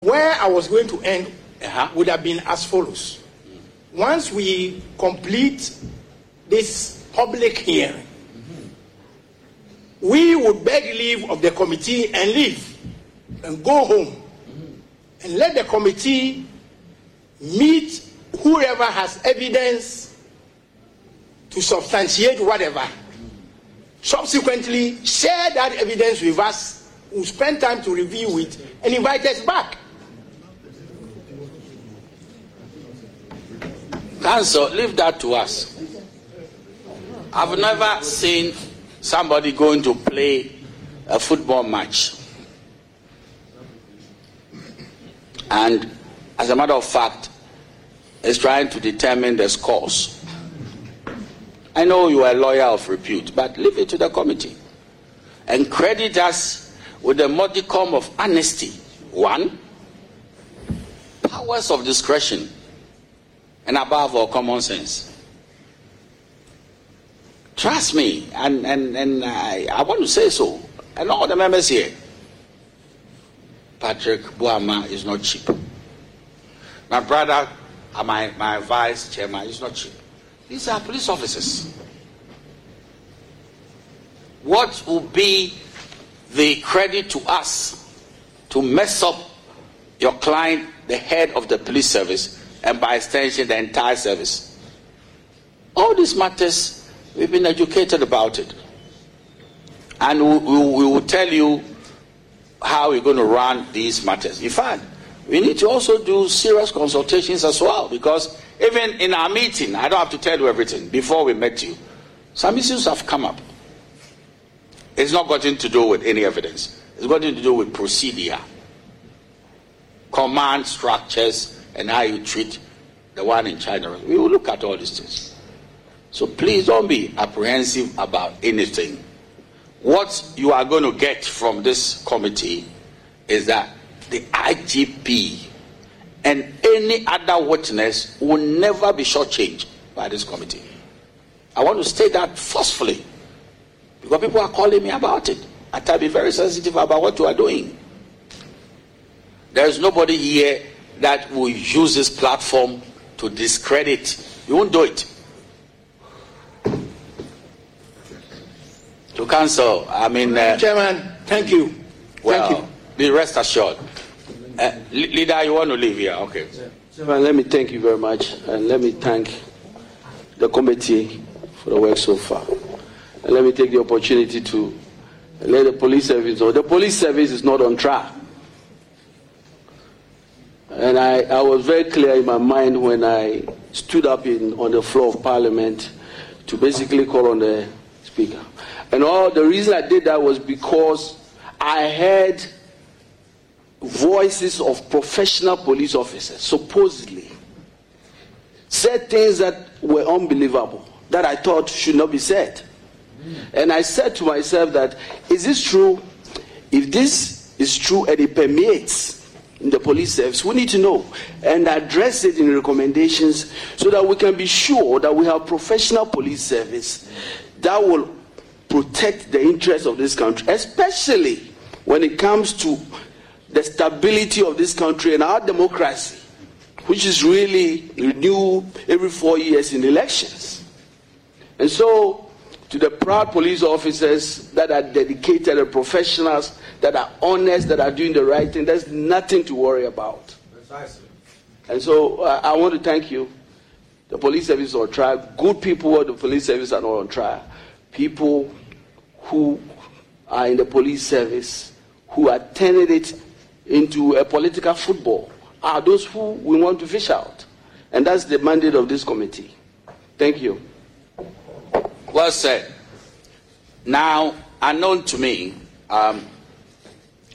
Where I was going to end would have been as follows. Once we complete this public hearing, we would beg leave of the committee and leave and go home and let the committee meet whoever has evidence to substantiate whatever. Subsequently, share that evidence with us, who spend time to review it and invite us back. Council, leave that to us. I've never seen somebody going to play a football match. And as a matter of fact, is trying to determine the scores. I know you are a lawyer of repute, but leave it to the committee. And credit us with a modicum of honesty. One, powers of discretion, and above all, common sense. Trust me, and I want to say so, and all the members here, Patrick Boamah is not cheap. My brother, my vice chairman, is not cheap. These are police officers. What will be the credit to us to mess up your client, the head of the police service, and by extension the entire service? All these matters, we've been educated about it. And we will tell you how we're going to run these matters. In fact, we need to also do serious consultations as well, because even in our meeting, I don't have to tell you everything, before we met you, some issues have come up. It's not got to do with any evidence. It's got to do with procedure, command structures, and how you treat the one in China. We will look at all these things. So please don't be apprehensive about anything. What you are going to get from this committee is that the IGP and any other witness will never be shortchanged by this committee. I want to state that forcefully, because people are calling me about it. I have to be very sensitive about what you are doing. There is nobody here that will use this platform to discredit. You won't do it. To Council, Chairman, thank you. Well, be rest assured. Leader, you want to leave here? Okay. Chairman, let me thank you very much, and let me thank the committee for the work so far. And let me take the opportunity to let the police service know the police service is not on track. And I was very clear in my mind when I stood up on the floor of Parliament to basically call on the Speaker. And all the reason I did that was because I heard voices of professional police officers, supposedly, said things that were unbelievable, that I thought should not be said. And I said to myself that, is this true? If this is true and it permeates in the police service, we need to know and address it in recommendations so that we can be sure that we have professional police service that will protect the interests of this country, especially when it comes to the stability of this country and our democracy, which is really renewed every 4 years in elections. And so, to the proud police officers that are dedicated and professionals, that are honest, that are doing the right thing, there's nothing to worry about. Precisely. And so, I want to thank you. The police service is on trial. Good people at the police service are not on trial. People who are in the police service, who are turning it into a political football, are those who we want to fish out. And that's the mandate of this committee. Thank you. Well said. Now, unknown to me, and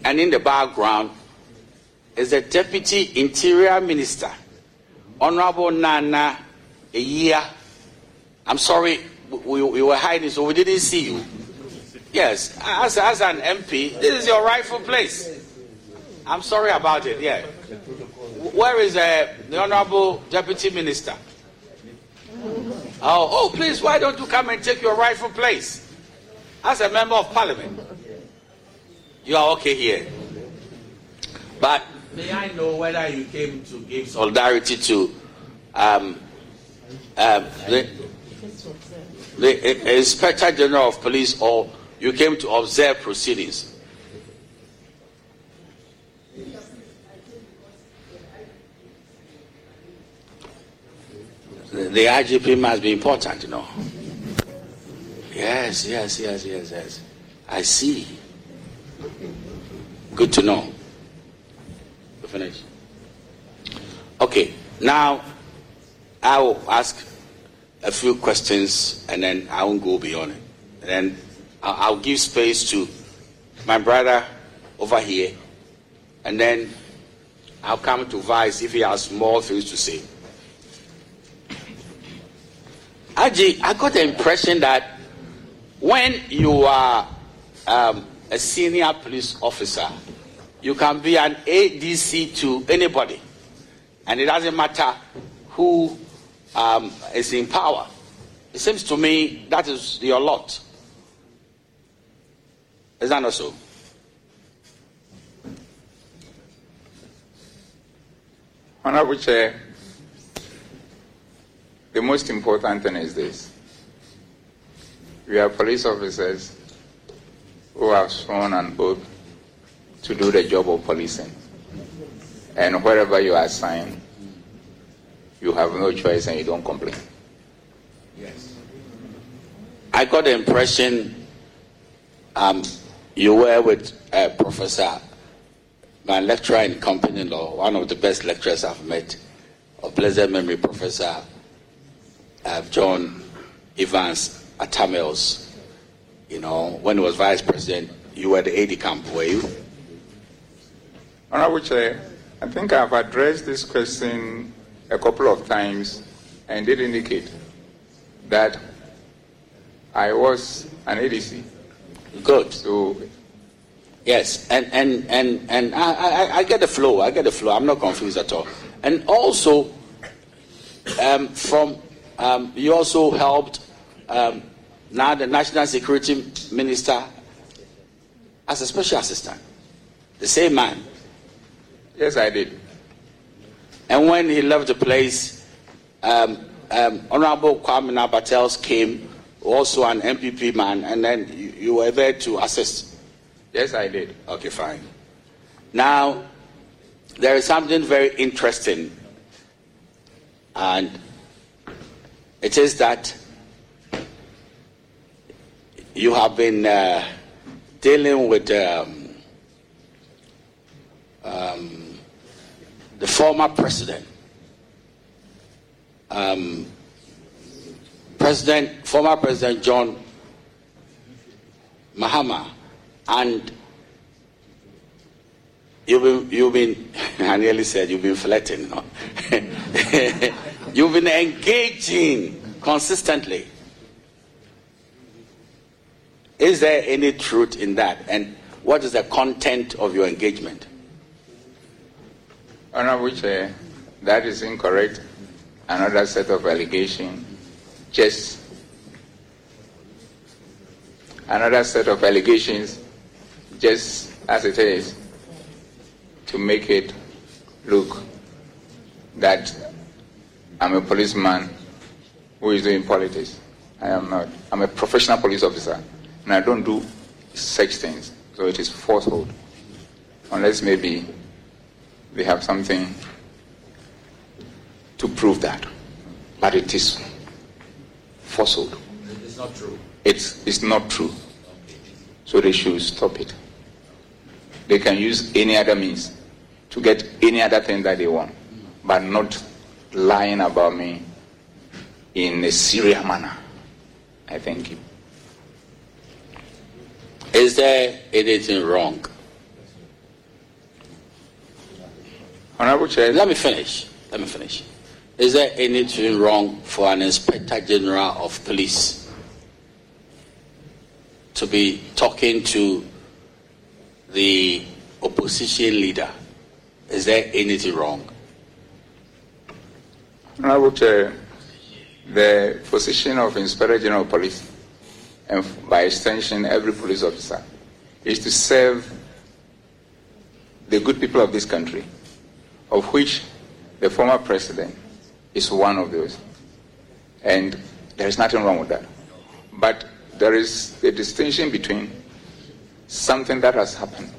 in the background, is the Deputy Interior Minister, Honorable Nana Ayea. I'm sorry. We were hiding, so we didn't see you. Yes, as an MP, this is your rightful place. I'm sorry about it, yeah. Where is the Honorable Deputy Minister? Oh, please, why don't you come and take your rightful place? As a member of Parliament, you are okay here. But May I know whether you came to give solidarity to the Inspector General of Police, or you came to observe proceedings? The IGP must be important, you know. Yes. I see. Good to know. We're finished. Okay, now I will ask a few questions and then I won't go beyond it. And then I'll give space to my brother over here, and then I'll come to Vice if he has more things to say. Aji, I got the impression that when you are a senior police officer, you can be an ADC to anybody, and it doesn't matter who is in power. It seems to me that is your lot. Is that not so? Honorable Chair, the most important thing is this. We are police officers who have sworn an oath to do the job of policing. And wherever you are assigned, you have no choice and you don't complain. Yes. I got the impression you were with Professor, my lecturer in company law, one of the best lecturers I've met, of pleasant memory, Professor John Evans Atta Mills. You know, when he was vice president, you were the AD camp, were you? Honorable Chair, I think I've addressed this question a couple of times and did indicate that I was an ADC. Good. So, yes, and I get the flow. I'm not confused at all. And also, you also helped. Now the National Security Minister as a special assistant, the same man. Yes, I did. And when he left the place, Honorable Kwamena Bartels came, also an MPP man, and then you were there to assist. Yes, I did. Okay, fine. Now, there is something very interesting, and it is that you have been dealing with the former president, former president John Mahama, and you've been I nearly said you've been flirting, no? You've been engaging consistently. Is there any truth in that? And what is the content of your engagement? Honorable Chair, that is incorrect. Another set of allegations. Just another set of allegations, just as it is, to make it look that I'm a policeman who is doing politics. I am not. I'm a professional police officer. And I don't do such things, so it is falsehood. Unless maybe they have something to prove that, but it is falsehood. It's not true. It's not true. So they should stop it. They can use any other means to get any other thing that they want, but not lying about me in a serious manner. I thank you. Is there anything wrong? Honorable Chair. Let me finish. Is there anything wrong for an Inspector General of Police to be talking to the opposition leader? Is there anything wrong? Honorable Chair, the position of Inspector General of Police, and by extension every police officer, is to serve the good people of this country of which the former president is one of those. And there is nothing wrong with that. But there is a distinction between something that has happened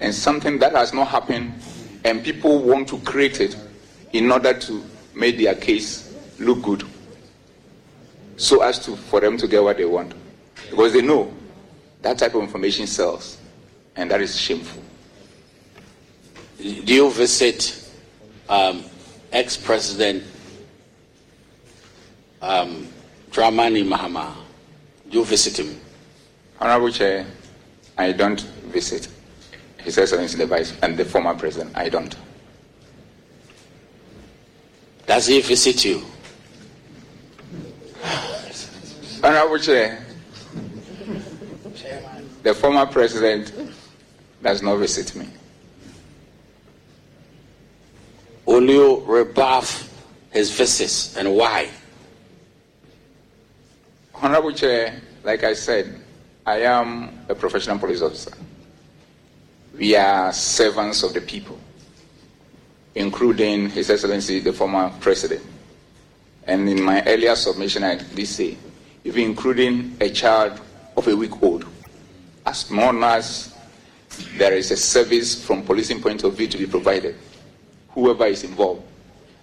and something that has not happened, and people want to create it in order to make their case look good, so as to for them to get what they want. Because they know that type of information sells, and that is shameful. Do you visit ex-president Dramani Mahama? Do you visit him? Honorable Chair, I don't visit His Excellency the Vice and the former president. I don't. Does he visit you? Honorable Chair, the former president does not visit me. Will you rebuff his visits, and why? Honorable Chair, like I said, I am a professional police officer. We are servants of the people, including His Excellency, the former president. And in my earlier submission, I did say, even including a child of a week old, as long as there is a service from policing point of view to be provided, whoever is involved,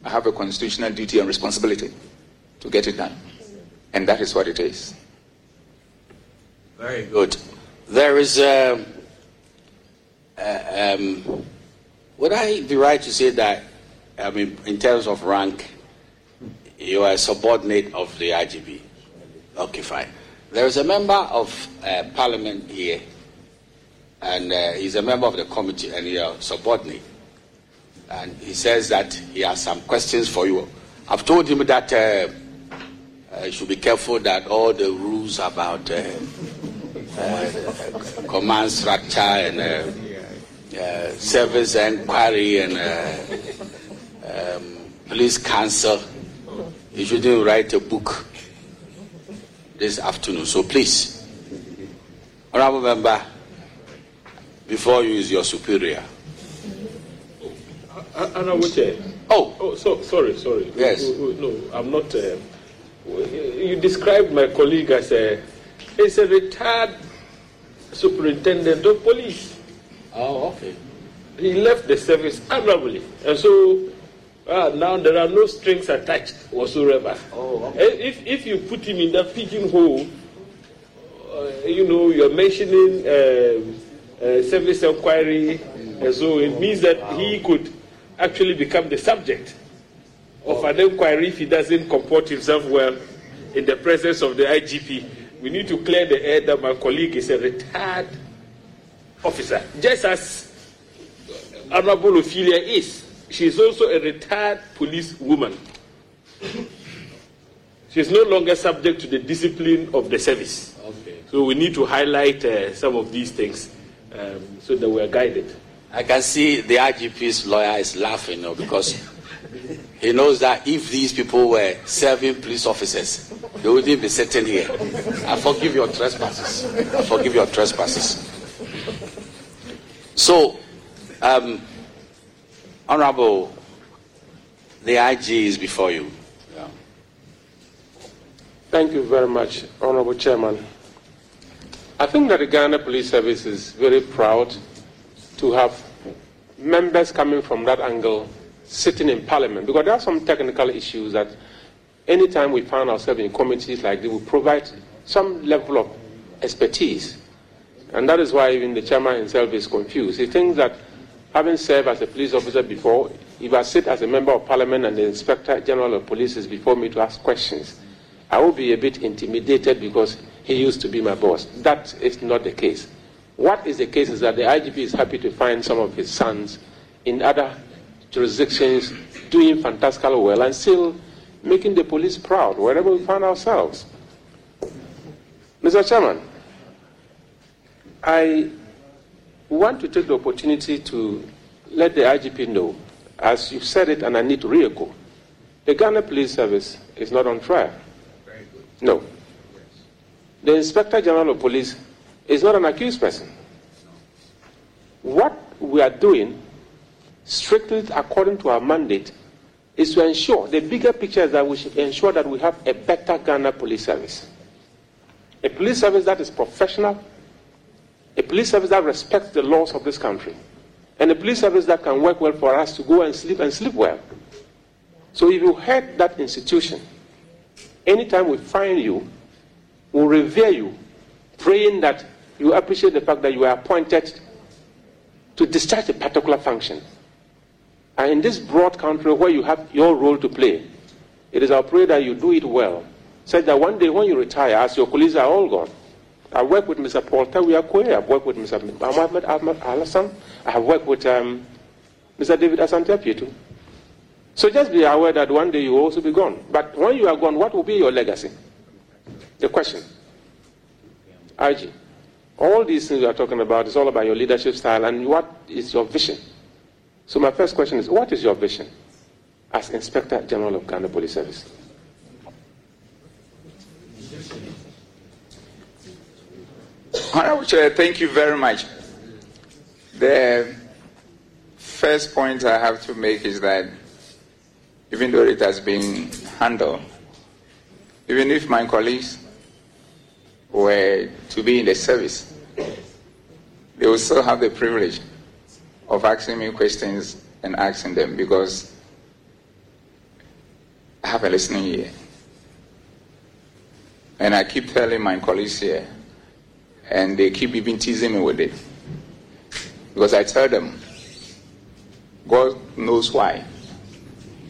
I have a constitutional duty and responsibility to get it done. And that is what it is. Very good. There is would I be right to say that, I mean, in terms of rank, you are a subordinate of the IGB? Okay, fine. There is a member of parliament here, and he's a member of the committee, and you're a subordinate. And he says that he has some questions for you. I've told him that you should be careful that all the rules about command structure and service inquiry and police council, you shouldn't write a book this afternoon. So please, honorable member, before you is your superior. Sorry. Yes. No, I'm not. You described my colleague as a retired superintendent of police. Oh, okay. He left the service honorably, and so now there are no strings attached whatsoever. Oh, okay. If you put him in that pigeonhole, you're mentioning service inquiry, and so it means that he could actually become the subject of an inquiry if he doesn't comport himself well in the presence of the IGP. We need to clear the air that my colleague is a retired officer, just as Honorable Ophelia is. She is also a retired police woman. She is no longer subject to the discipline of the service. Okay. So we need to highlight some of these things so that we are guided. I can see the IGP's lawyer is laughing now, because he knows that if these people were serving police officers, they wouldn't be sitting here. I forgive your trespasses. So, Honorable, the IG is before you. Yeah. Thank you very much, Honorable Chairman. I think that the Ghana Police Service is very proud to have members coming from that angle sitting in Parliament, because there are some technical issues that any time we find ourselves in committees like this, we provide some level of expertise. And that is why even the chairman himself is confused. He thinks that having served as a police officer before, if I sit as a member of Parliament and the Inspector General of Police is before me to ask questions, I will be a bit intimidated because he used to be my boss. That is not the case. What is the case is that the IGP is happy to find some of his sons in other jurisdictions doing fantastically well and still making the police proud wherever we find ourselves. Mr. Chairman, I want to take the opportunity to let the IGP know, as you said it, and I need to re-echo, the Ghana Police Service is not on trial. Very good. No. Yes. The Inspector General of Police is not an accused person. What we are doing strictly according to our mandate, is to ensure, the bigger picture is that we should ensure that we have a better Ghana police service. A police service that is professional, a police service that respects the laws of this country, and a police service that can work well for us to go and sleep well. So if you hurt that institution, anytime we find you, we'll revere you, praying that you appreciate the fact that you are appointed to discharge a particular function. And in this broad country where you have your role to play, it is our prayer that you do it well, such that one day when you retire, as your colleagues are all gone. I worked with Mr. Porter, we are queer. I've worked with Mr. Ahmed Alassane. I have worked with Mr. David Asantep too. So just be aware that one day you will also be gone. But when you are gone, what will be your legacy? The question. IG, all these things you are talking about is all about your leadership style and what is your vision. So my first question is, what is your vision as Inspector General of Ghana Police Service? Honorable Chair, thank you very much. The first point I have to make is that even though it has been handled, even if my colleagues were to be in the service, they will still have the privilege of asking me questions and asking them, because I have a listening ear. And I keep telling my colleagues here, and they keep even teasing me with it, because I tell them, God knows why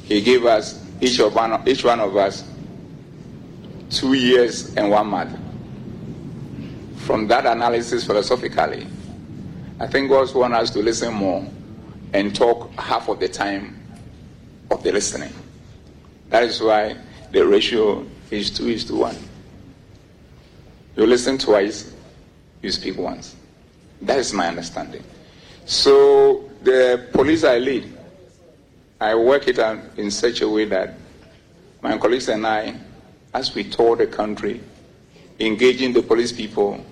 He gave us, each one of us, 2 years and 1 month. From that analysis philosophically, I think God wants us to listen more and talk half of the time of the listening. That is why the ratio is 2:1. You listen twice, you speak once. That is my understanding. So the police I lead, I work it out in such a way that my colleagues and I, as we tour the country, engaging the police people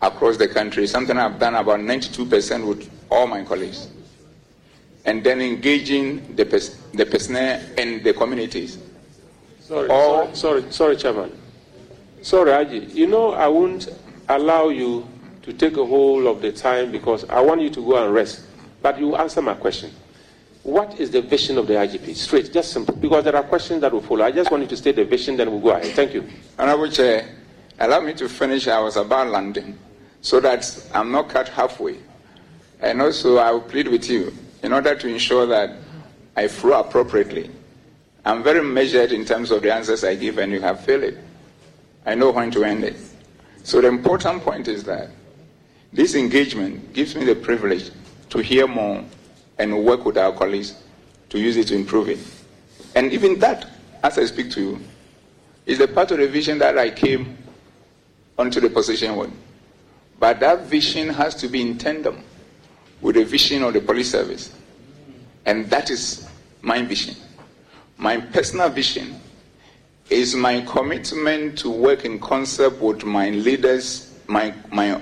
across the country, something I've done about 92% with all my colleagues, and then engaging the personnel and the communities. Sorry, Chairman. Sorry, Aji. You know, I won't allow you to take a whole of the time because I want you to go and rest. But you answer my question. What is the vision of the IGP? Straight, just simple, because there are questions that will follow. I just want you to state the vision, then we'll go ahead. Thank you. Honorable Chair, allow me to finish. I was about landing, so that I'm not cut halfway. And also, I will plead with you in order to ensure that I flow appropriately. I'm very measured in terms of the answers I give, and you have failed it. I know when to end it. So the important point is that this engagement gives me the privilege to hear more and work with our colleagues to use it to improve it. And even that, as I speak to you, is the part of the vision that I came onto the position with. But that vision has to be in tandem with the vision of the police service. And that is my vision. My personal vision is my commitment to work in concept with my leaders, my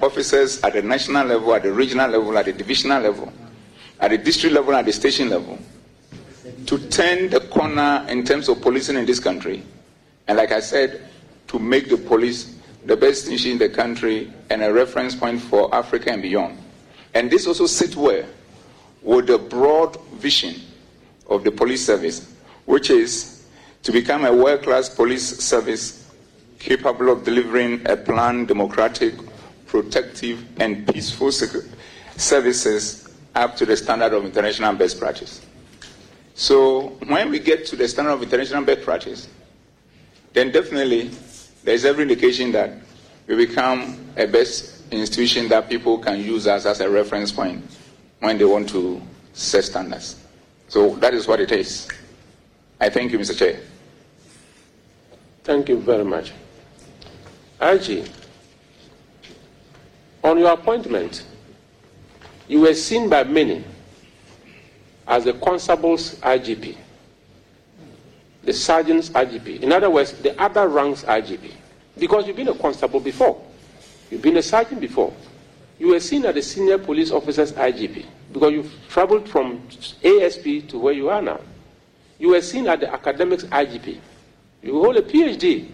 officers at the national level, at the regional level, at the divisional level, at the district level, at the station level, to turn the corner in terms of policing in this country. And like I said, to make the police the best issue in the country and a reference point for Africa and beyond. And this also sits well with the broad vision of the police service, which is to become a world-class police service capable of delivering a planned, democratic, protective, and peaceful services up to the standard of international best practice. So when we get to the standard of international best practice, then definitely there's every indication that we become a best institution that people can use us as a reference point when they want to set standards. So that is what it is. I thank you, Mr. Chair. Thank you very much. Aji, on your appointment, you were seen by many as the constable's IGP, the sergeant's IGP. In other words, the other ranks IGP. Because you've been a constable before. You've been a sergeant before. you were seen as a senior police officer's IGP because you've traveled from ASP to where you are now. You were seen as the academic's IGP. You hold a PhD.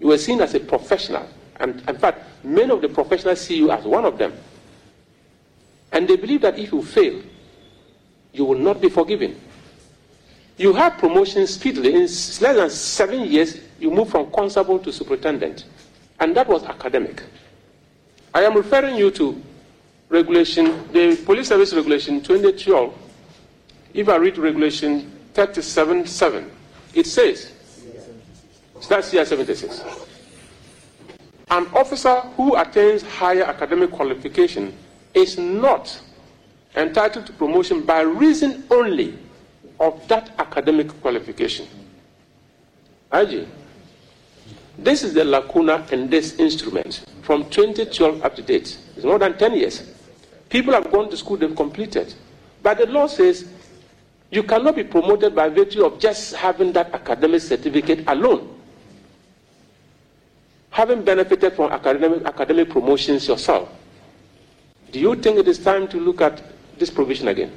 You were seen as a professional. And in fact, many of the professionals see you as one of them. And they believe that if you fail, you will not be forgiven. You have promotion speedily. In less than 7 years, you move from constable to superintendent. And that was academic. I am referring you to regulation, the police service regulation 2012. If I read regulation 37.7, it says, that's year 76. An officer who attains higher academic qualification is not entitled to promotion by reason only of that academic qualification. Aji, this is the lacuna in this instrument from 2012 up to date. It's more than 10 years. People have gone to school, they've completed. But the law says you cannot be promoted by virtue of just having that academic certificate alone. Having benefited from academic promotions yourself, do you think it is time to look at this provision again?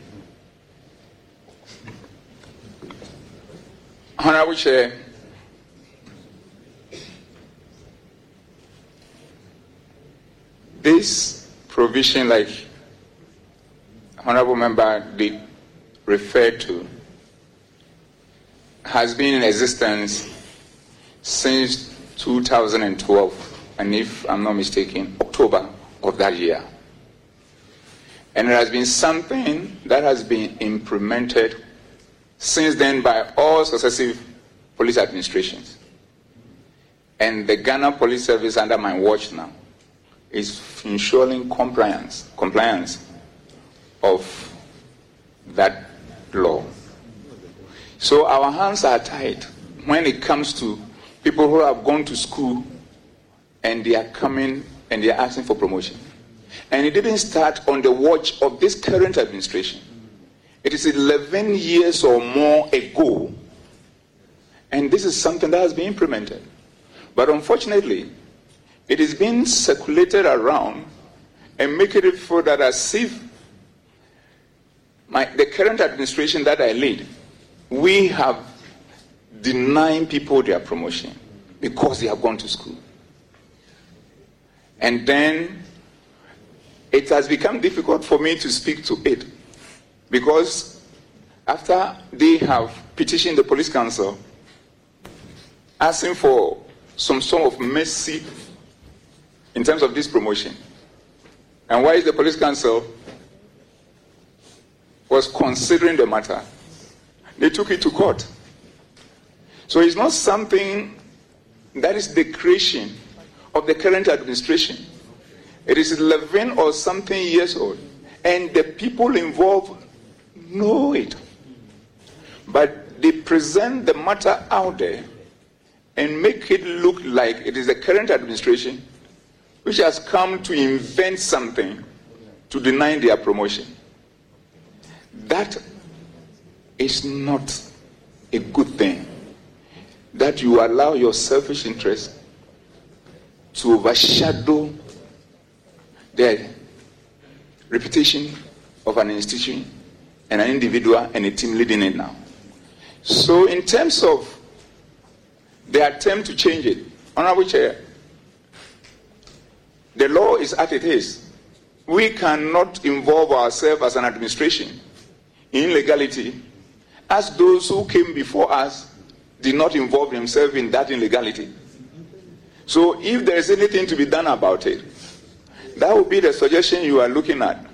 Honorable Chair, this provision, like Honorable Member did refer to, has been in existence since 2012, and if I'm not mistaken, October of that year. And it has been something that has been implemented since then by all successive police administrations. And the Ghana Police Service, under my watch now, is ensuring compliance of that law. So our hands are tied when it comes to people who have gone to school and they are coming and they are asking for promotion. And it didn't start on the watch of this current administration. It is 11 years or more ago. And this is something that has been implemented. But unfortunately, it is being circulated around and making it feel that as if the current administration that I lead, we have denying people their promotion because they have gone to school. And then it has become difficult for me to speak to it because after they have petitioned the police council asking for some sort of mercy in terms of this promotion, and why is the police council was considering the matter, they took it to court. So it's not something that is the creation of the current administration. It is 11 or something years old, and the people involved know it. But they present the matter out there and make it look like it is the current administration which has come to invent something to deny their promotion. That is not a good thing, that you allow your selfish interest to overshadow the reputation of an institution and an individual and a team leading it now. So in terms of the attempt to change it, Honorable Chair, the law is as it is. We cannot involve ourselves as an administration in illegality as those who came before us did not involve themselves in that illegality. So if there is anything to be done about it, that would be the suggestion you are looking at.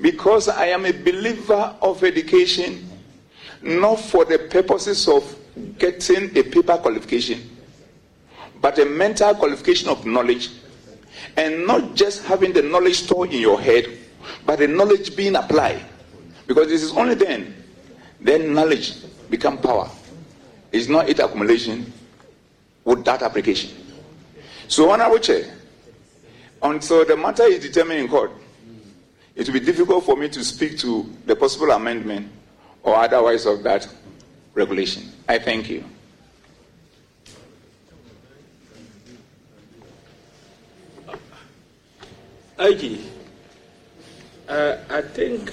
Because I am a believer of education, not for the purposes of getting a paper qualification, but a mental qualification of knowledge, and not just having the knowledge stored in your head, but the knowledge being applied. Because this is only then knowledge becomes power. It's not its accumulation with that application. So, Honorable Chair, until the matter is determined in court, it will be difficult for me to speak to the possible amendment or otherwise of that regulation. I thank you. IG, I think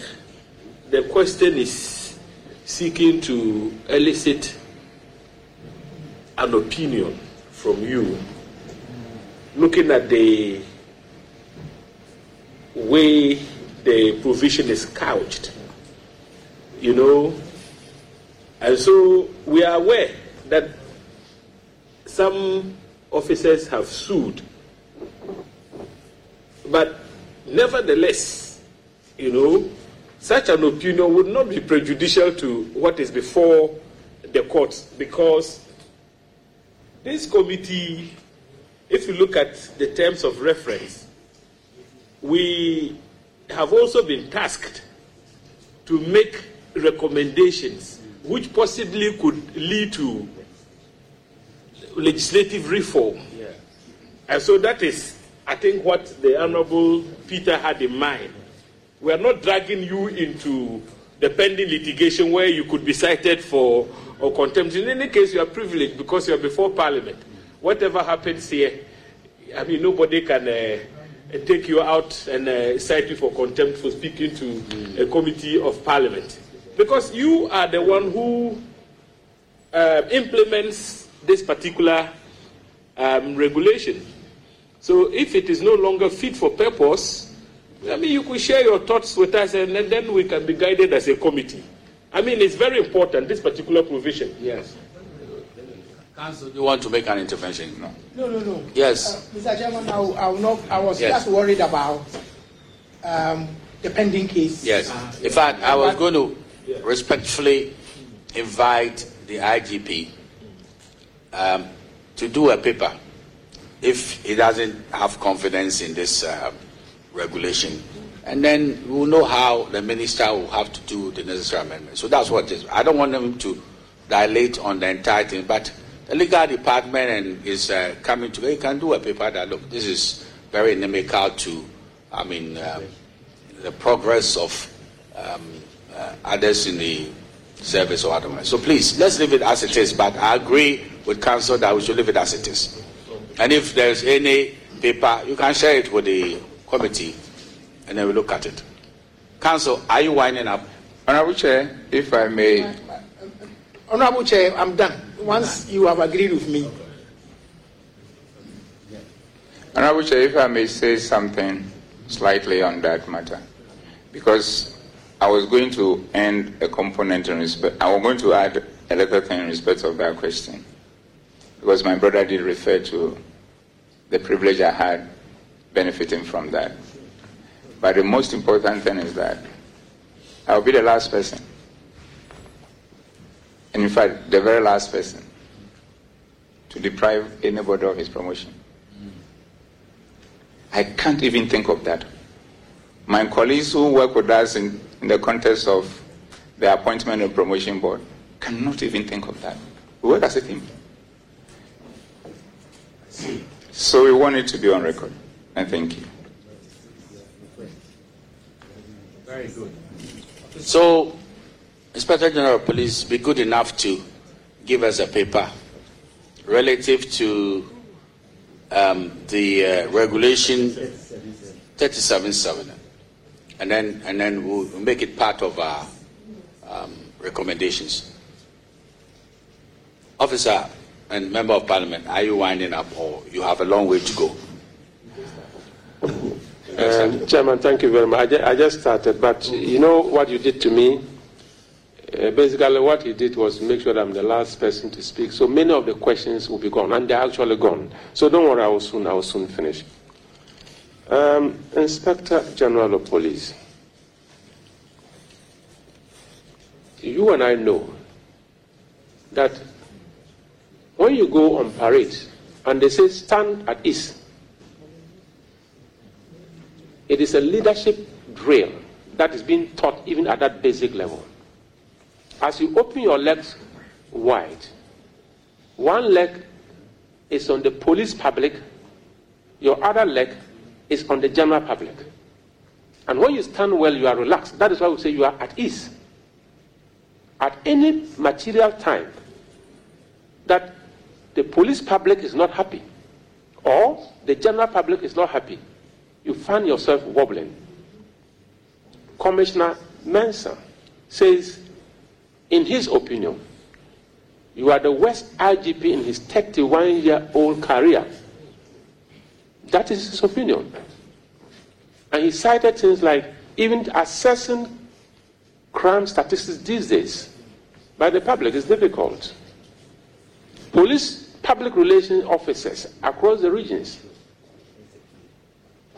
the question is seeking to elicit an opinion from you, looking at the way the provision is couched, you know. And so we are aware that some officers have sued, but nevertheless, you know, such an opinion would not be prejudicial to what is before the courts, because this committee, if you look at the terms of reference, we have also been tasked to make recommendations which possibly could lead to legislative reform. Yeah. And so that is, I think, what the Honorable Peter had in mind. We are not dragging you into the pending litigation where you could be cited for or contempt. In any case, you are privileged because you are before Parliament. Whatever happens here, I mean, nobody can take you out and cite you for contempt for speaking to a committee of Parliament. Because you are the one who implements this particular regulation. So if it is no longer fit for purpose, I mean, you could share your thoughts with us and then we can be guided as a committee. I mean, it's very important, this particular provision. Yes. Council, do you want to make an intervention? No. No. Yes. Mr. Chairman, I was yes. Just worried about the pending case. Yes. In fact, I was going to respectfully invite the IGP to do a paper if he doesn't have confidence in this regulation, and then we'll know how the minister will have to do the necessary amendments. So that's what it is. I don't want them to dilate on the entire thing, but the legal department and is coming together. You can do a paper that, look, this is very inimical to, I mean, the progress of others in the service or otherwise. So please, let's leave it as it is, but I agree with council that we should leave it as it is. And if there's any paper, you can share it with the committee, and then we look at it. Council, are you winding up? Honourable Chair, if I may. Honourable Chair, I'm done. Once you have agreed with me. Honourable Chair, if I may say something slightly on that matter, because I was going to end a component in respect. I was going to add a little thing in respect of that question, because my brother did refer to the privilege I had benefiting from that. But the most important thing is that I'll be the last person, and in fact the very last person, to deprive anybody of his promotion. I can't even think of that. My colleagues who work with us in the context of the appointment and promotion board cannot even think of that. We work as a team. So we want it to be on record. And thank you. Very good. So, Inspector General of Police, be good enough to give us a paper relative to the regulation 37.7, and then we'll make it part of our recommendations. Officer and Member of Parliament, are you winding up, or you have a long way to go? Chairman, thank you very much. I just started, but you know what you did to me? Basically, what he did was make sure that I'm the last person to speak. So many of the questions will be gone, and they're actually gone. So don't worry, I will soon finish. Inspector General of Police, you and I know that when you go on parade and they say stand at ease, it is a leadership drill that is being taught even at that basic level. As you open your legs wide, one leg is on the police public, your other leg is on the general public. And when you stand well, you are relaxed. That is why we say you are at ease. At any material time that the police public is not happy or the general public is not happy, you find yourself wobbling. Commissioner Mensah says, in his opinion, you are the worst IGP in his 31-year-old career. That is his opinion. And he cited things like even assessing crime statistics these days by the public is difficult. Police public relations officers across the regions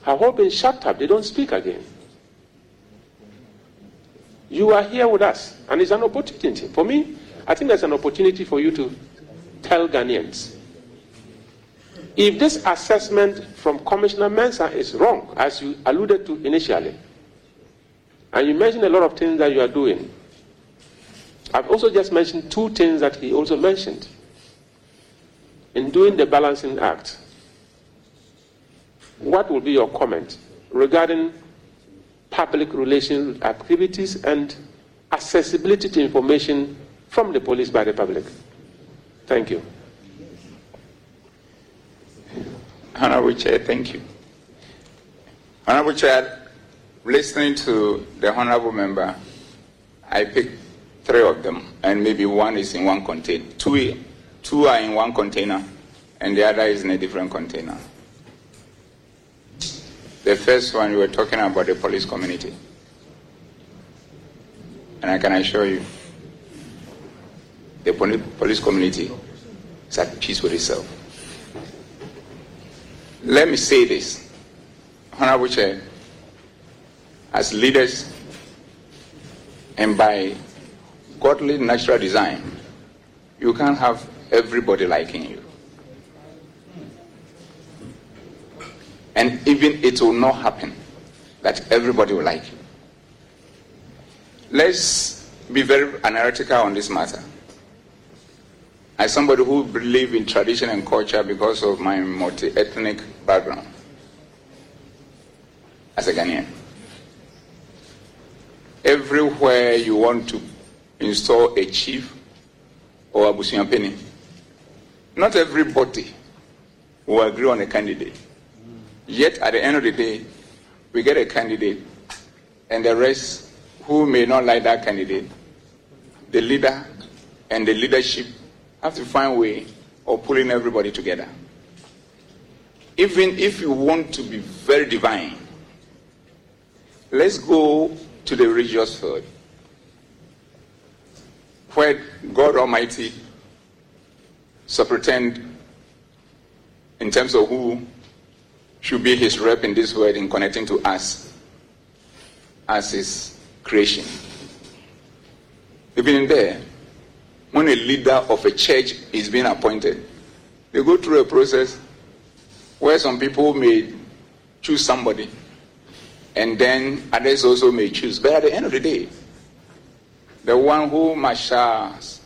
have all been shut up. They don't speak again. You are here with us, and it's an opportunity. For me, I think there's an opportunity for you to tell Ghanaians. If this assessment from Commissioner Mensah is wrong, as you alluded to initially, and you mentioned a lot of things that you are doing, I've also just mentioned two things that he also mentioned in doing the balancing act. What will be your comment regarding public relations activities and accessibility to information from the police by the public? Thank you. Honorable Chair, thank you. Honorable Chair, listening to the Honorable Member, I picked three of them, and maybe one is in one container. Two are in one container, and the other is in a different container. The first one, we were talking about the police community. And I can assure you, the police community is at peace with itself. Let me say this, Honorable Chair, as leaders and by godly natural design, you can't have everybody liking you. And even it will not happen that everybody will like you. Let's be very analytical on this matter. As somebody who believes in tradition and culture because of my multi-ethnic background as a Ghanaian, everywhere you want to install a chief or a busuapeni, not everybody will agree on a candidate. Yet, at the end of the day, we get a candidate, and the rest who may not like that candidate, the leader and the leadership have to find a way of pulling everybody together. Even if you want to be very divine, let's go to the religious field, where God Almighty superintends in terms of who should be his rep in this world in connecting to us as his creation. Even in there, when a leader of a church is being appointed, they go through a process where some people may choose somebody and then others also may choose. But at the end of the day, the one who marshals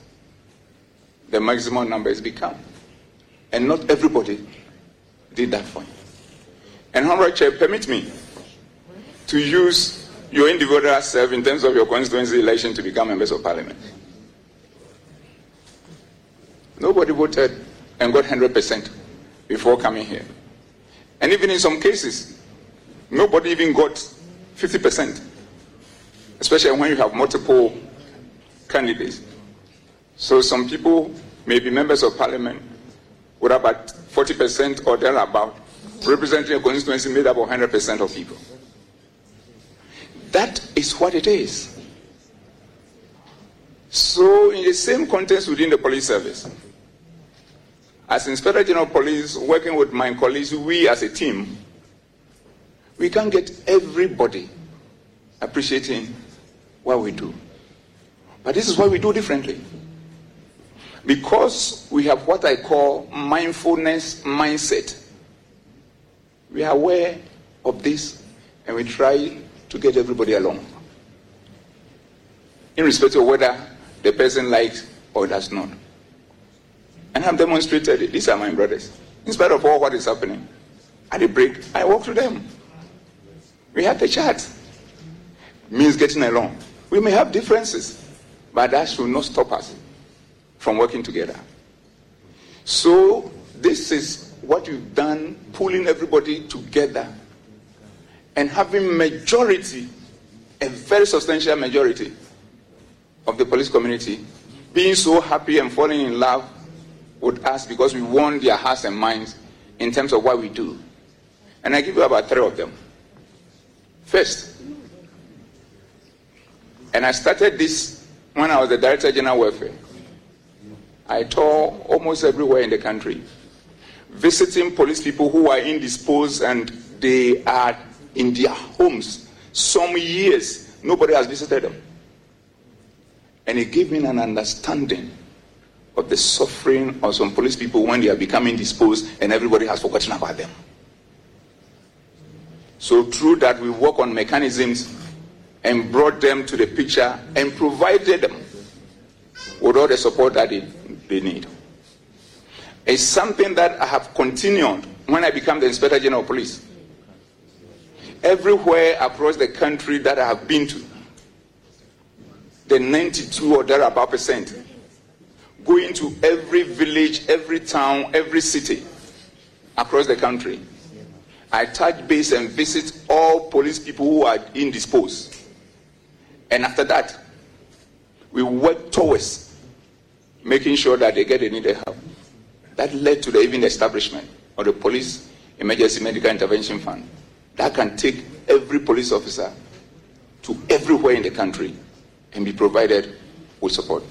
the maximum number is become. And not everybody did that for him. And Honorable Chair, permit me to use your individual self in terms of your constituency election to become members of Parliament. Nobody voted and got 100% before coming here. And even in some cases, nobody even got 50%, especially when you have multiple candidates. So some people may be members of Parliament with about 40% or thereabout, representing a constituency made up of 100% of people. That is what it is. So in the same context within the police service, as Inspector General of Police, working with my colleagues, we as a team, we can't get everybody appreciating what we do. But this is what we do differently. Because we have what I call mindfulness mindset. We are aware of this, and we try to get everybody along, irrespective of whether the person likes or does not. And I've demonstrated it. These are my brothers. In spite of all what is happening, at the break, I walk through them. We have the chat. Means getting along. We may have differences, but that should not stop us from working together. So this is what you've done, pulling everybody together and having majority a very substantial majority of the police community being so happy and falling in love with us because we won their hearts and minds in terms of what we do. And I give you about three of them. First, and I started this when I was the Director General Welfare. I tour almost everywhere in the country, visiting police people who are indisposed and they are in their homes. Some years, nobody has visited them. And it gave me an understanding of the suffering of some police people when they are becoming indisposed and everybody has forgotten about them. So through that, we work on mechanisms and brought them to the picture and provided them with all the support that they need. It's something that I have continued when I became the Inspector General of Police. Everywhere across the country that I have been to, the 92 or thereabout percent, going to every village, every town, every city across the country, I touch base and visit all police people who are indisposed. And after that, we work towards making sure that they get the needed help. That led to the establishment of the Police Emergency Medical Intervention Fund that can take every police officer to everywhere in the country and be provided with support.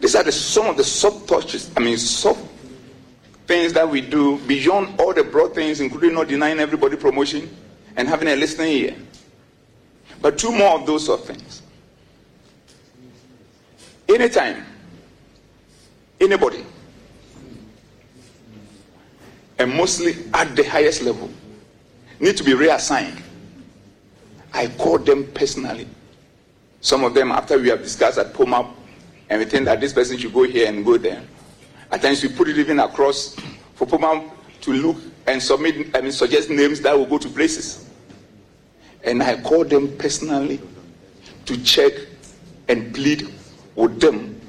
These are some of the soft things that we do beyond all the broad things, including not denying everybody promotion and having a listening ear. But two more of those sort of things. Anytime, anybody, and mostly at the highest level, need to be reassigned, I call them personally. Some of them, after we have discussed at POMAP, and we think that this person should go here and go there. At times we put it even across for POMAP to look and submit, suggest names that will go to places. And I call them personally to check and plead with them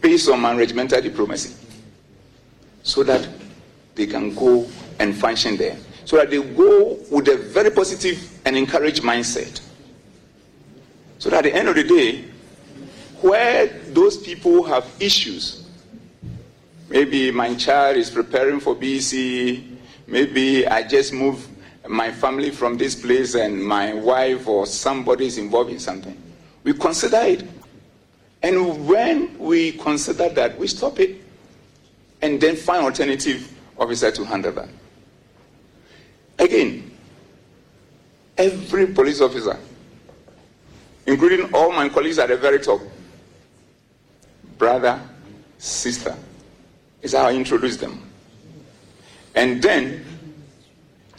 based on my regimental diplomacy so that they can go and function there, so that they go with a very positive and encouraged mindset. So that at the end of the day, where those people have issues, maybe my child is preparing for BEC, maybe I just moved my family from this place and my wife or somebody is involved in something, we consider it. And when we consider that, we stop it and then find alternative officer to handle that. Again, every police officer, including all my colleagues at the very top, brother, sister, is how I introduce them. And then,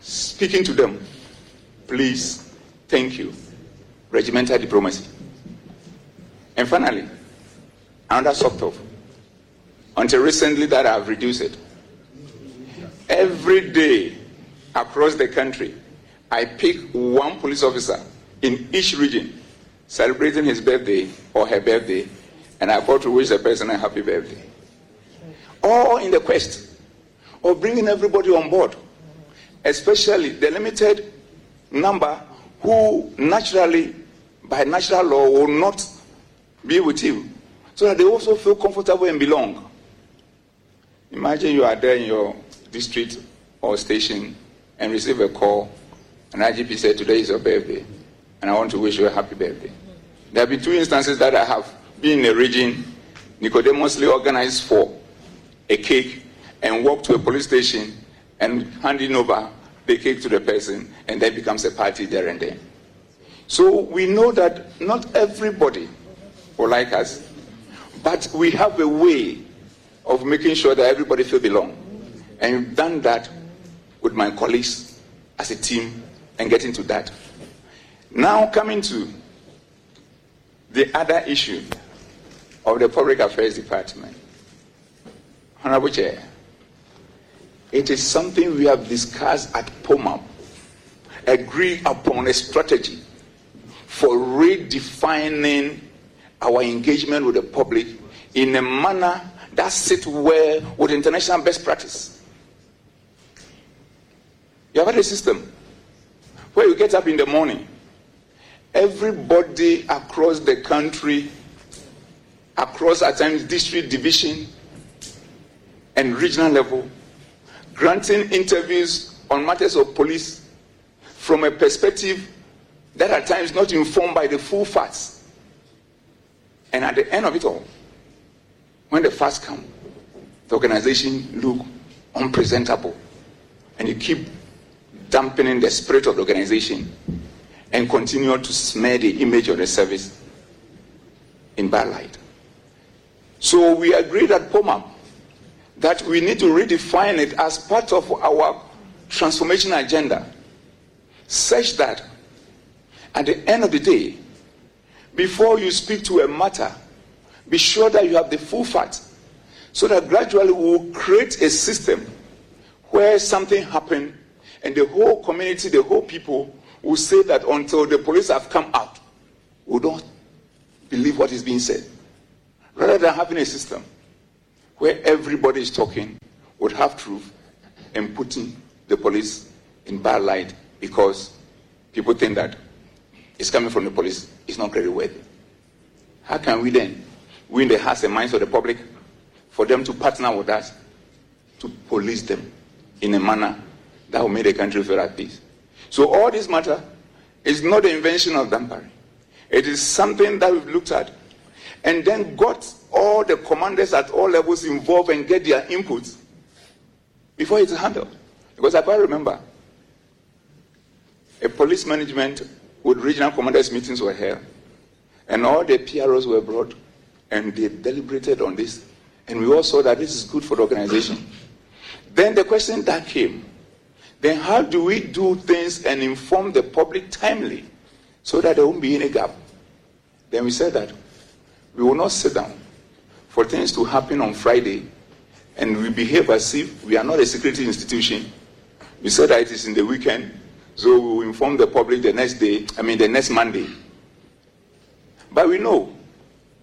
speaking to them, please, thank you, regimental diplomacy. And finally, another soft off, until recently that I've reduced it. Every day across the country, I pick one police officer in each region, celebrating his birthday or her birthday, and I ought to wish the person a happy birthday. All in the quest of bringing everybody on board, especially the limited number who naturally, by natural law, will not be with you, so that they also feel comfortable and belong. Imagine you are there in your district or station and receive a call, and IGP said, today is your birthday, and I want to wish you a happy birthday. There have been two instances that I have been in a region, Nicodemously organized for a cake, and walked to a police station, and handing over the cake to the person, and that becomes a party there and then. So we know that not everybody or like us, but we have a way of making sure that everybody feels belong. And we've done that with my colleagues as a team and getting to that. Now coming to the other issue of the Public Affairs Department. Honorable Chair, it is something we have discussed at POMAP, agree upon a strategy for redefining our engagement with the public in a manner that sits well with international best practice. You have had a system, where you get up in the morning, everybody across the country, across at times district, division, and regional level, granting interviews on matters of police from a perspective that at times not informed by the full facts. And at the end of it all, when the facts come, the organization look unpresentable. And you keep dampening the spirit of the organization and continue to smear the image of the service in bad light. So we agreed at POMAP that we need to redefine it as part of our transformation agenda, such that at the end of the day, before you speak to a matter, be sure that you have the full facts, so that gradually we will create a system where something happened and the whole community, the whole people will say that until the police have come out, we don't believe what is being said. Rather than having a system where everybody is talking would have truth and putting the police in bad light because people think that it's coming from the police, it's not very worthy. How can we then win the hearts and minds of the public for them to partner with us to police them in a manner that will make the country feel at peace? So all this matter is not the invention of Dampare. It is something that we've looked at and then got all the commanders at all levels involved and get their inputs before it's handled. Because I quite remember a police management with regional commanders meetings were held, and all the PROs were brought, and they deliberated on this, and we all saw that this is good for the organization. Then the question that came, then how do we do things and inform the public timely so that there won't be any gap? Then we said that we will not sit down for things to happen on Friday, and we behave as if we are not a security institution. We said that it is in the weekend, so we will inform the public the next Monday. But we know,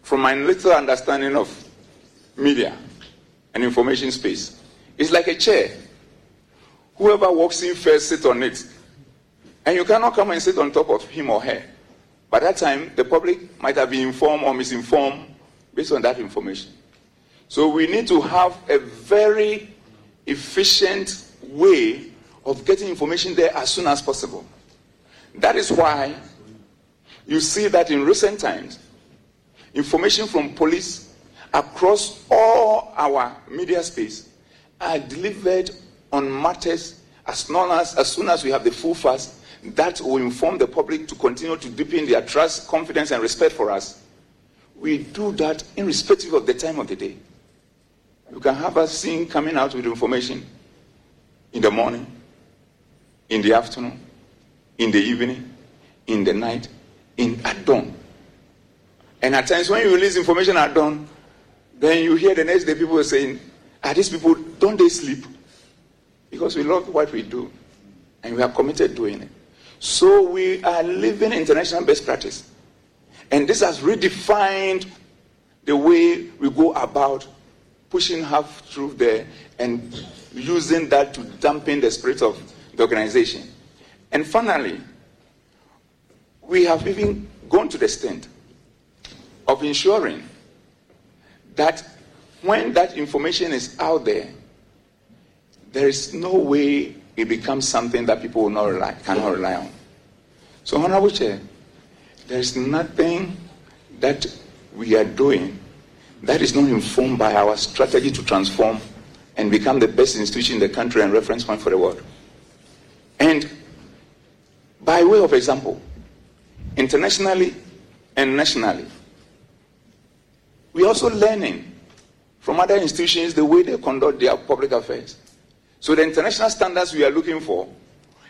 from my little understanding of media and information space, it's like a chair. Whoever walks in first sits on it. And you cannot come and sit on top of him or her. By that time, the public might have been informed or misinformed based on that information. So we need to have a very efficient way of getting information there as soon as possible. That is why you see that in recent times, information from police across all our media space are delivered on matters as soon as we have the full facts that will inform the public to continue to deepen their trust, confidence, and respect for us. We do that irrespective of the time of the day. You can have us seen coming out with information in the morning, in the afternoon, in the evening, in the night, at dawn. And at times when you release information at dawn, then you hear the next day people saying, are these people, don't they sleep? Because we love what we do, and we are committed to doing it. So we are living international best practice. And this has redefined the way we go about pushing half truth there and using that to dampen the spirit of the organization. And finally, we have even gone to the extent of ensuring that when that information is out there, there is no way it becomes something that people will cannot rely on. So, Honorable Chair, there is nothing that we are doing that is not informed by our strategy to transform and become the best institution in the country and reference point for the world. And by way of example, internationally and nationally, we are also learning from other institutions the way they conduct their public affairs. So the international standards we are looking for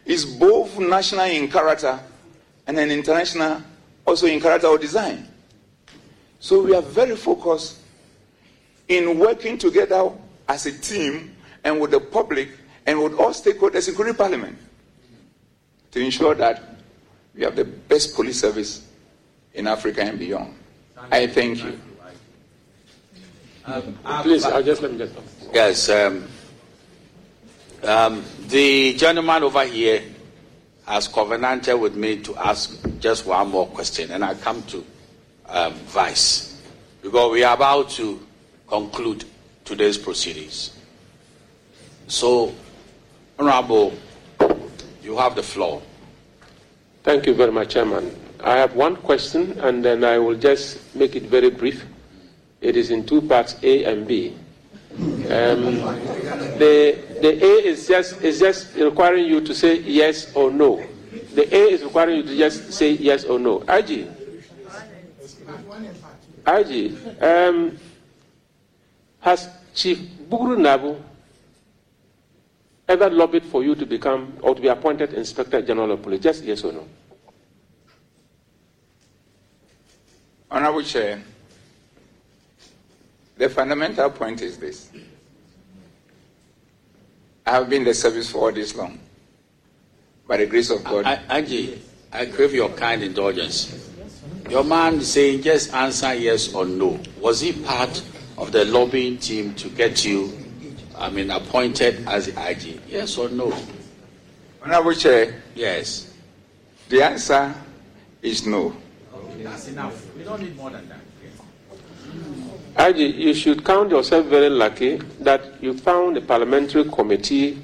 is both national in character and an international also in character or design. So we are very focused in working together as a team and with the public and with all stakeholders, including Parliament, to ensure that we have the best police service in Africa and beyond. I thank you. Please, let me get them. Yes. The gentleman over here as covenanter with me to ask just one more question, and I come to Vice, because we are about to conclude today's proceedings. So, Honorable, you have the floor. Thank you very much, Chairman. I have one question, and then I will just make it very brief. It is in two parts, A and B. The A is just requiring you to say yes or no. The A is requiring you to just say yes or no. IG, has Chief Bugri Naabu ever lobbied for you to become or to be appointed Inspector General of Police? Just yes or no? Honorable Chair, the fundamental point is this. I have been in the service for all this long. By the grace of God. Aji, I crave your kind indulgence. Your man is saying just answer yes or no. Was he part of the lobbying team to get you, appointed as the IG? Yes or no? Honorable Chair. Yes. The answer is no. Okay, that's enough. We don't need more than that. IG, you should count yourself very lucky that you found a parliamentary committee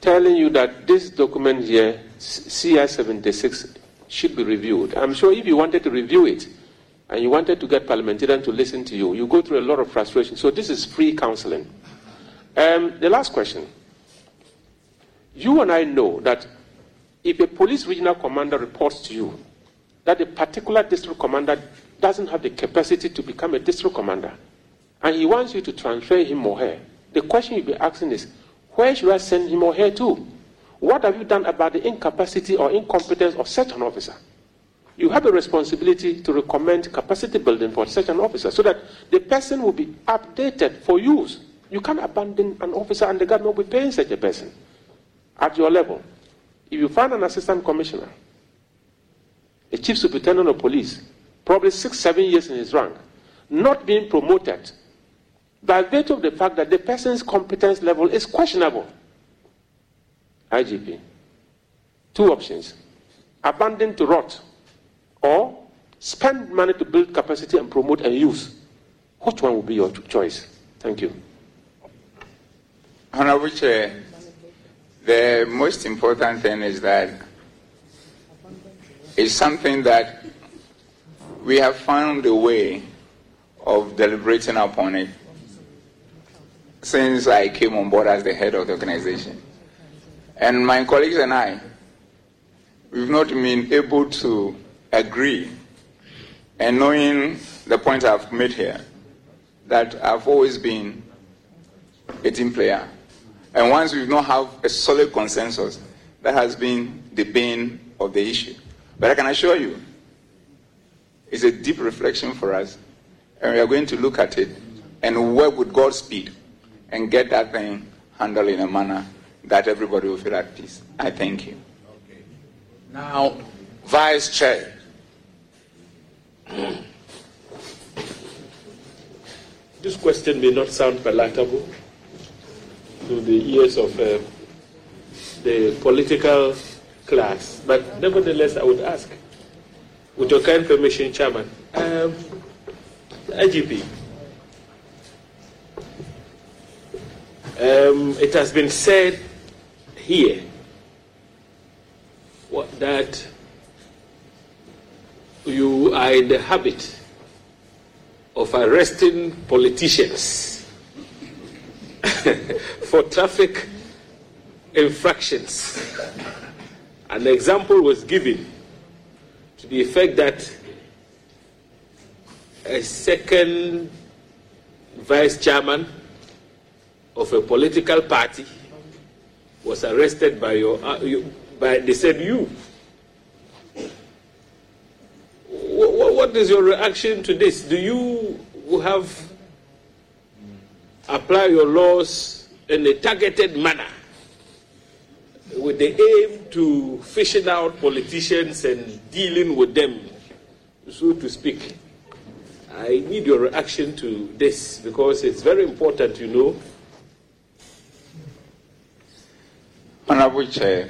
telling you that this document here, CI-76, should be reviewed. I'm sure if you wanted to review it and you wanted to get parliamentarians to listen to you, you go through a lot of frustration. So this is free counseling. The last question. You and I know that if a police regional commander reports to you that a particular district commander doesn't have the capacity to become a district commander, and he wants you to transfer him or her, the question you'll be asking is, where should I send him or her to? What have you done about the incapacity or incompetence of such an officer? You have a responsibility to recommend capacity building for such an officer so that the person will be updated for use. You can't abandon an officer and the government will be paying such a person at your level. If you find an assistant commissioner, a chief superintendent of police, probably 6-7 years in his rank, not being promoted by virtue of the fact that the person's competence level is questionable, IGP, two options: abandon to rot, or spend money to build capacity and promote and use. Which one will be your choice? Thank you. Honorable Chair, the most important thing is that it's something that we have found a way of deliberating upon it since I came on board as the head of the organization. And my colleagues and I, we've not been able to agree, and knowing the point I've made here, that I've always been a team player. And once we don't have a solid consensus, that has been the bane of the issue. But I can assure you, it's a deep reflection for us, and we are going to look at it and work with Godspeed and get that thing handled in a manner that everybody will feel at peace. I thank you. Okay. Now, Vice Chair. This question may not sound palatable to the ears of the political class, but nevertheless, I would ask, with your kind permission, Chairman, IGP. It has been said here that you are in the habit of arresting politicians for traffic infractions. An example was given to the effect that a second vice chairman of a political party was arrested by they said you. What is your reaction to this? Do you have apply your laws in a targeted manner with the aim to fishing out politicians and dealing with them, so to speak? I need your reaction to this because it's very important, you know. Honorable Chair,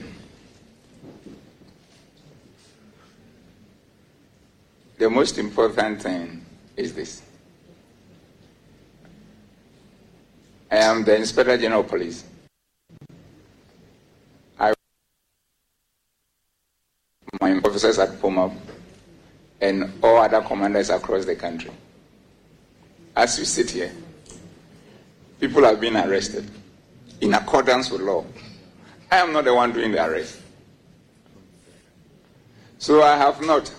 The most important thing is this. I am the Inspector General of Police. My officers at POMAP and all other commanders across the country. As you sit here, people have been arrested in accordance with law. I am not the one doing the arrest. So I have not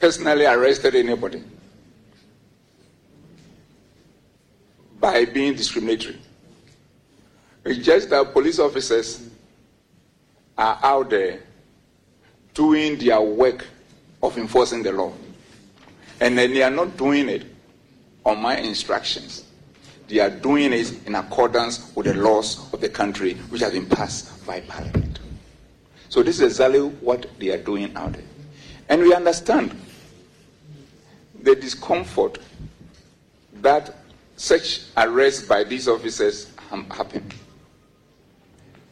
personally arrested anybody by being discriminatory. It's just that police officers are out there doing their work of enforcing the law. And then they are not doing it on my instructions. They are doing it in accordance with the laws of the country which have been passed by Parliament. So this is exactly what they are doing out there. And we understand the discomfort that such arrests by these officers happen.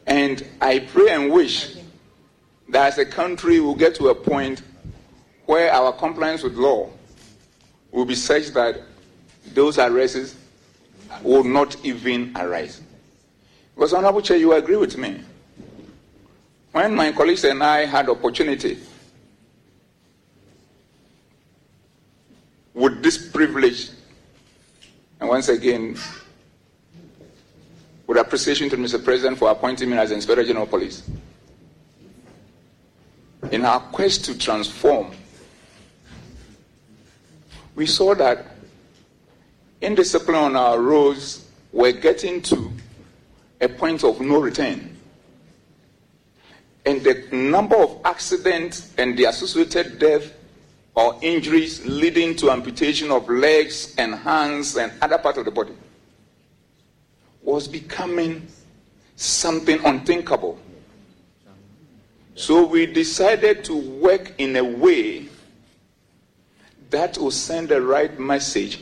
And I pray and wish that as a country we'll get to a point where our compliance with law will be such that those arrests will not even arise. Because, Honorable Chair, you agree with me. When my colleagues and I had opportunity with this privilege, and once again, with appreciation to Mr. President for appointing me as Inspector General of Police, in our quest to transform, we saw that indiscipline on our roads were getting to a point of no return. And the number of accidents and the associated death or injuries leading to amputation of legs and hands and other parts of the body was becoming something unthinkable. So we decided to work in a way that will send the right message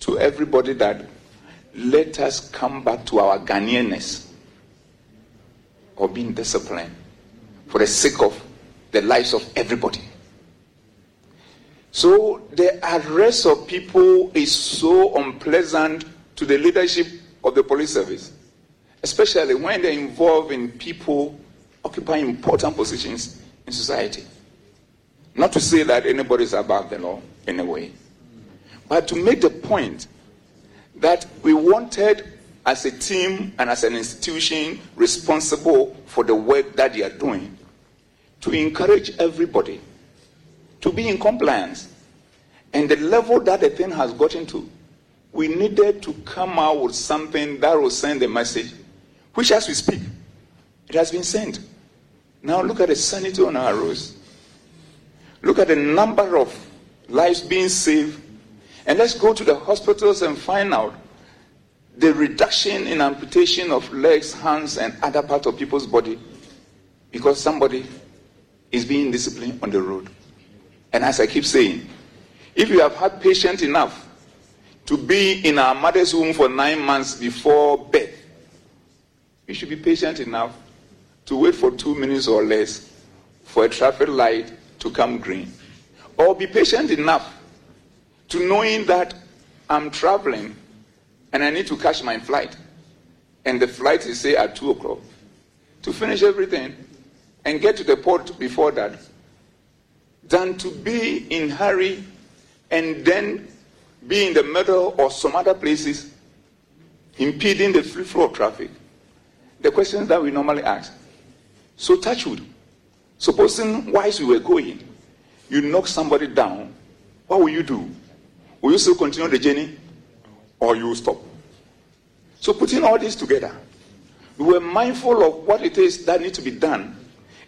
to everybody that let us come back to our Ghanaianness of being disciplined for the sake of the lives of everybody. So the arrest of people is so unpleasant to the leadership of the police service, especially when they're involved in people occupying important positions in society. Not to say that anybody is above the law in a way, but to make the point that we wanted, as a team and as an institution responsible for the work that they are doing, to encourage everybody to be in compliance. And the level that the thing has gotten to, we needed to come out with something that will send a message, which, as we speak, it has been sent. Now look at the sanity on our roads. Look at the number of lives being saved. And let's go to the hospitals and find out the reduction in amputation of legs, hands, and other parts of people's body because somebody is being disciplined on the road. And as I keep saying, if you have had patience enough to be in our mother's womb for 9 months before birth, you should be patient enough to wait for 2 minutes or less for a traffic light to come green. Or be patient enough to knowing that I'm traveling and I need to catch my flight. And the flight is, say, at 2 o'clock. To finish everything and get to the port before that, than to be in hurry and then be in the middle or some other places impeding the free flow of traffic. The questions that we normally ask. So touch wood. Supposing whilst we were going, you knock somebody down, what will you do? Will you still continue the journey or you will stop? So putting all this together, we were mindful of what it is that needs to be done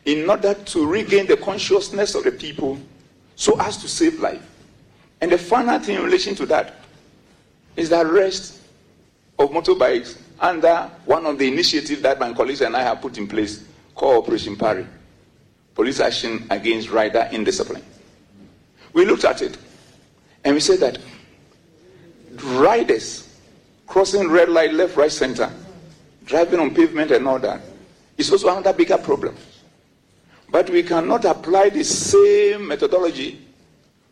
in order to regain the consciousness of the people so as to save life. And the final thing in relation to that is the arrest of motorbikes under one of the initiatives that my colleagues and I have put in place called Operation Parry, Police Action Against Rider Indiscipline. We looked at it and we said that riders crossing red light, left, right, center, driving on pavement and all that is also another bigger problem. But we cannot apply the same methodology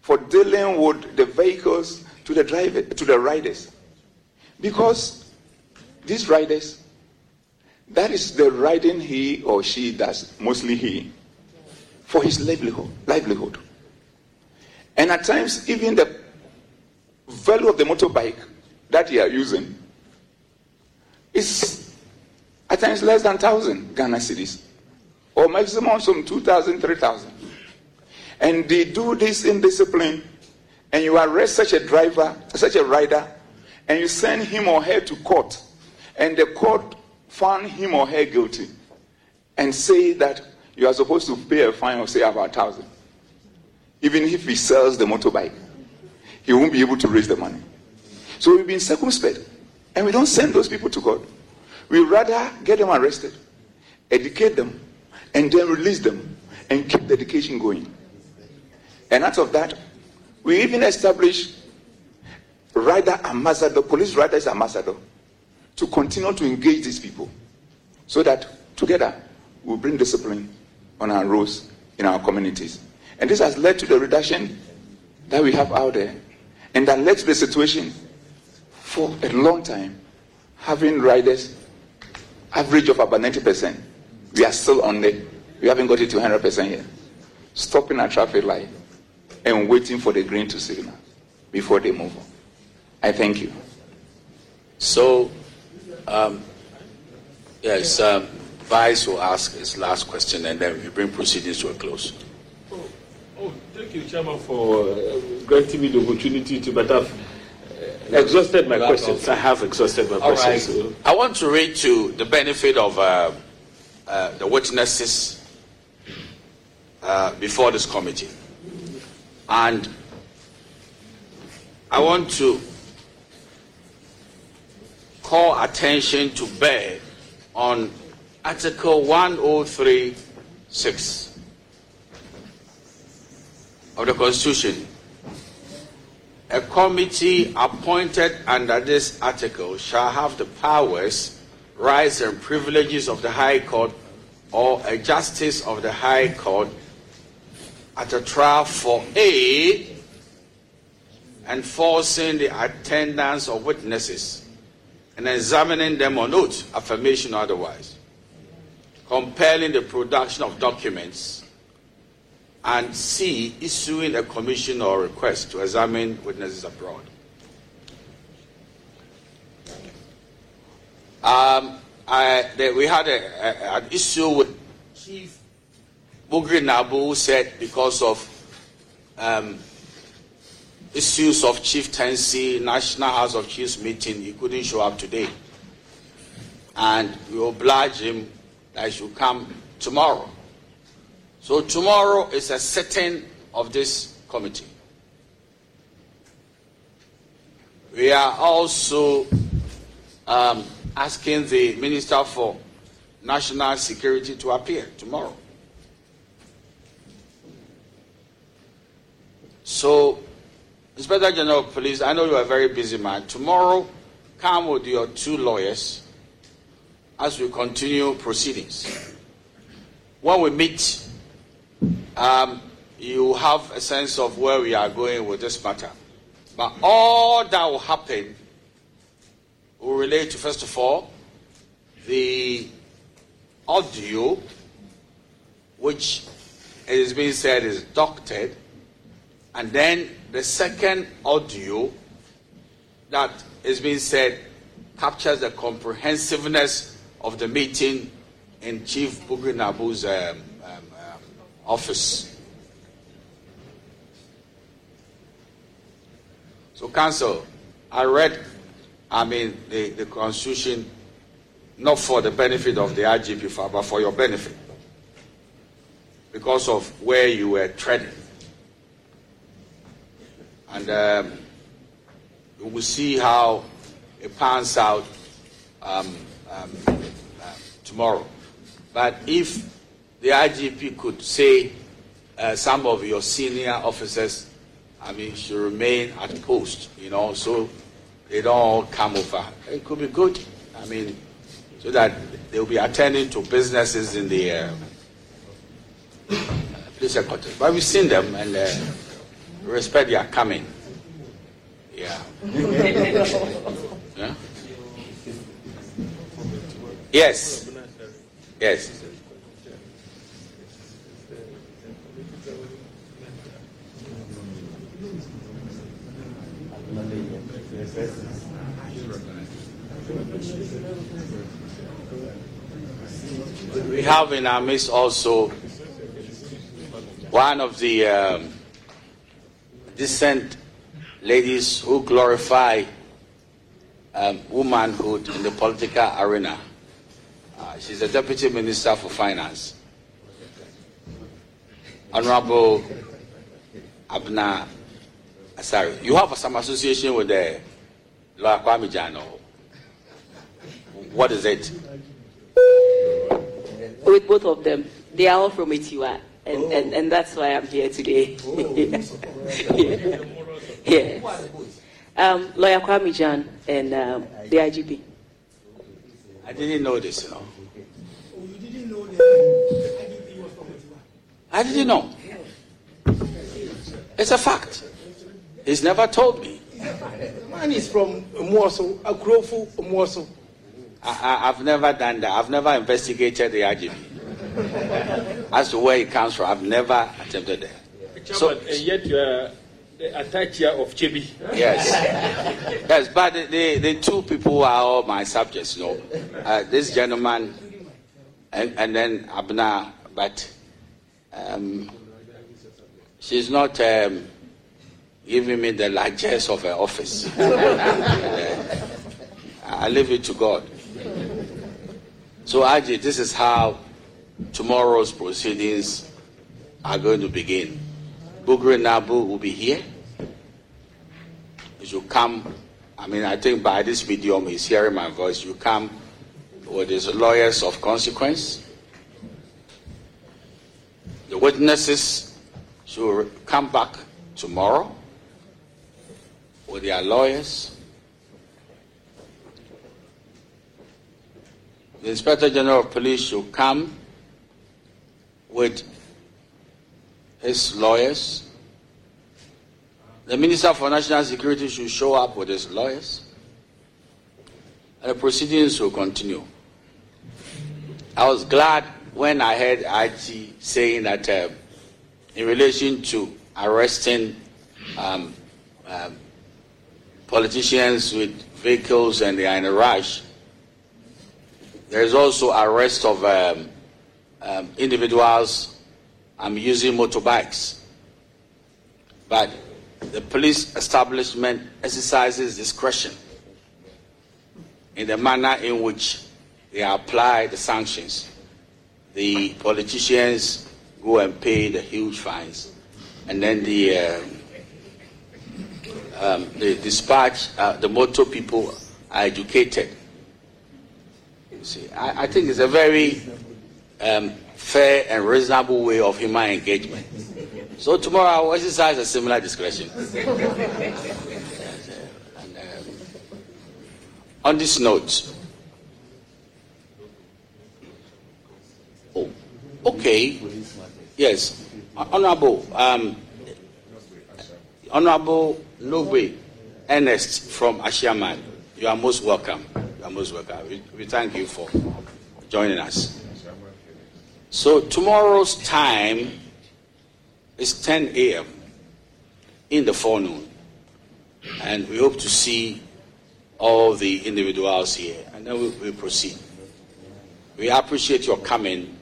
for dealing with the vehicles to the driver, to the riders. Because these riders, that is the riding he or she does, mostly he, for his livelihood. And at times, even the value of the motorbike that you are using is at times less than 1,000 Ghana cedis, or maximum some 2,000, 3,000. And they do this in discipline, and you arrest such a driver, such a rider, and you send him or her to court, and the court found him or her guilty, and say that you are supposed to pay a fine of, say, about 1,000. Even if he sells the motorbike, he won't be able to raise the money. So we've been circumspect, and we don't send those people to court. We rather get them arrested, educate them, and then release them, and keep the education going. And out of that, we even established rider ambassador, police riders ambassador, to continue to engage these people, so that together we'll bring discipline on our roads in our communities. And this has led to the reduction that we have out there, and that led to the situation for a long time, having riders average of about 90%. We are still on there. We haven't got it to 100% yet. Stopping a traffic light and waiting for the green to signal before they move on. I thank you. So, yes, Vice will ask his last question, and then we bring proceedings to a close. Oh, thank you, Chairman, for granting me the opportunity to, but I've exhausted my questions. I have exhausted my questions. Right. So I want to read to the benefit of the witnesses before this committee. And I want to call attention to bear on Article 103.6. of the Constitution. A committee appointed under this article shall have the powers, rights, and privileges of the High Court or a justice of the High Court at a trial for aid, enforcing the attendance of witnesses and examining them on oath, affirmation or otherwise, compelling the production of documents, and C, issuing a commission or request to examine witnesses abroad. We had an issue with Chief Bugri Naabu, who said because of issues of chieftaincy, National House of Chiefs meeting, he couldn't show up today. And we obliged him that he should come tomorrow. So tomorrow is a sitting of this committee. We are also asking the Minister for National Security to appear tomorrow. So, Inspector General of Police, I know you are a very busy man. Tomorrow, come with your two lawyers as we continue proceedings. When we meet, you have a sense of where we are going with this matter. But all that will happen will relate to, first of all, the audio, which it is being said is doctored, and then the second audio that is being said captures the comprehensiveness of the meeting in Chief Bugri Naabu's office. So, Council, I read, the Constitution, not for the benefit of the IGP, but for your benefit, because of where you were treading. And we will see how it pans out tomorrow. But if the IGP could say some of your senior officers, should remain at post, so they don't all come over. It could be good, so that they'll be attending to businesses in the police headquarters. But we've seen them, and respect their coming. Yeah. Yeah. Yes. Yes. We have in our midst also one of the decent ladies who glorify womanhood in the political arena. She's the Deputy Minister for Finance, Honorable Abena Osei-Asare. You have some association with the lawyer Kwame Gyan. What is it? With both of them. They are all from Etiwa, and that's why I'm here today. Yeah. Yeah. Yes. Lawyer Kwame Gyan and the IGP. I didn't know this, you know. Oh, you didn't know that the IGP was from Etiwa? I didn't know. It's a fact. He's never told me. The man is from Mwoso, a Grofo Mwoso. I've never done that. I've never investigated the IGP. As to where it comes from, I've never attempted that. Yeah. So, yet you are the Atta-Akyea of Chebi. Yes. Yes, but the two people are all my subjects, you know. This gentleman and then Abena, but she's not giving me the largesse of her office. I leave it to God. So, Aji, this is how tomorrow's proceedings are going to begin. Bugri Naabu will be here. You come, I mean, I think by this medium he's hearing my voice. You come with his lawyers of consequence. The witnesses should come back tomorrow with their lawyers. The Inspector General of Police should come with his lawyers. The Minister for National Security should show up with his lawyers. And the proceedings will continue. I was glad when I heard IT saying that in relation to arresting politicians with vehicles and they are in a rush, there is also arrest of individuals using motorbikes. But the police establishment exercises discretion in the manner in which they apply the sanctions. The politicians go and pay the huge fines, and then the dispatch, the motor people are educated. See, I think it's a very fair and reasonable way of human engagement. So tomorrow I will exercise a similar discretion. And, on this note, oh, okay, yes, Honorable Lowe Ernest from Ashiaman, you are most welcome. We thank you for joining us. So tomorrow's time is 10 a.m. in the forenoon, and we hope to see all the individuals here, and then we'll proceed. We appreciate your coming,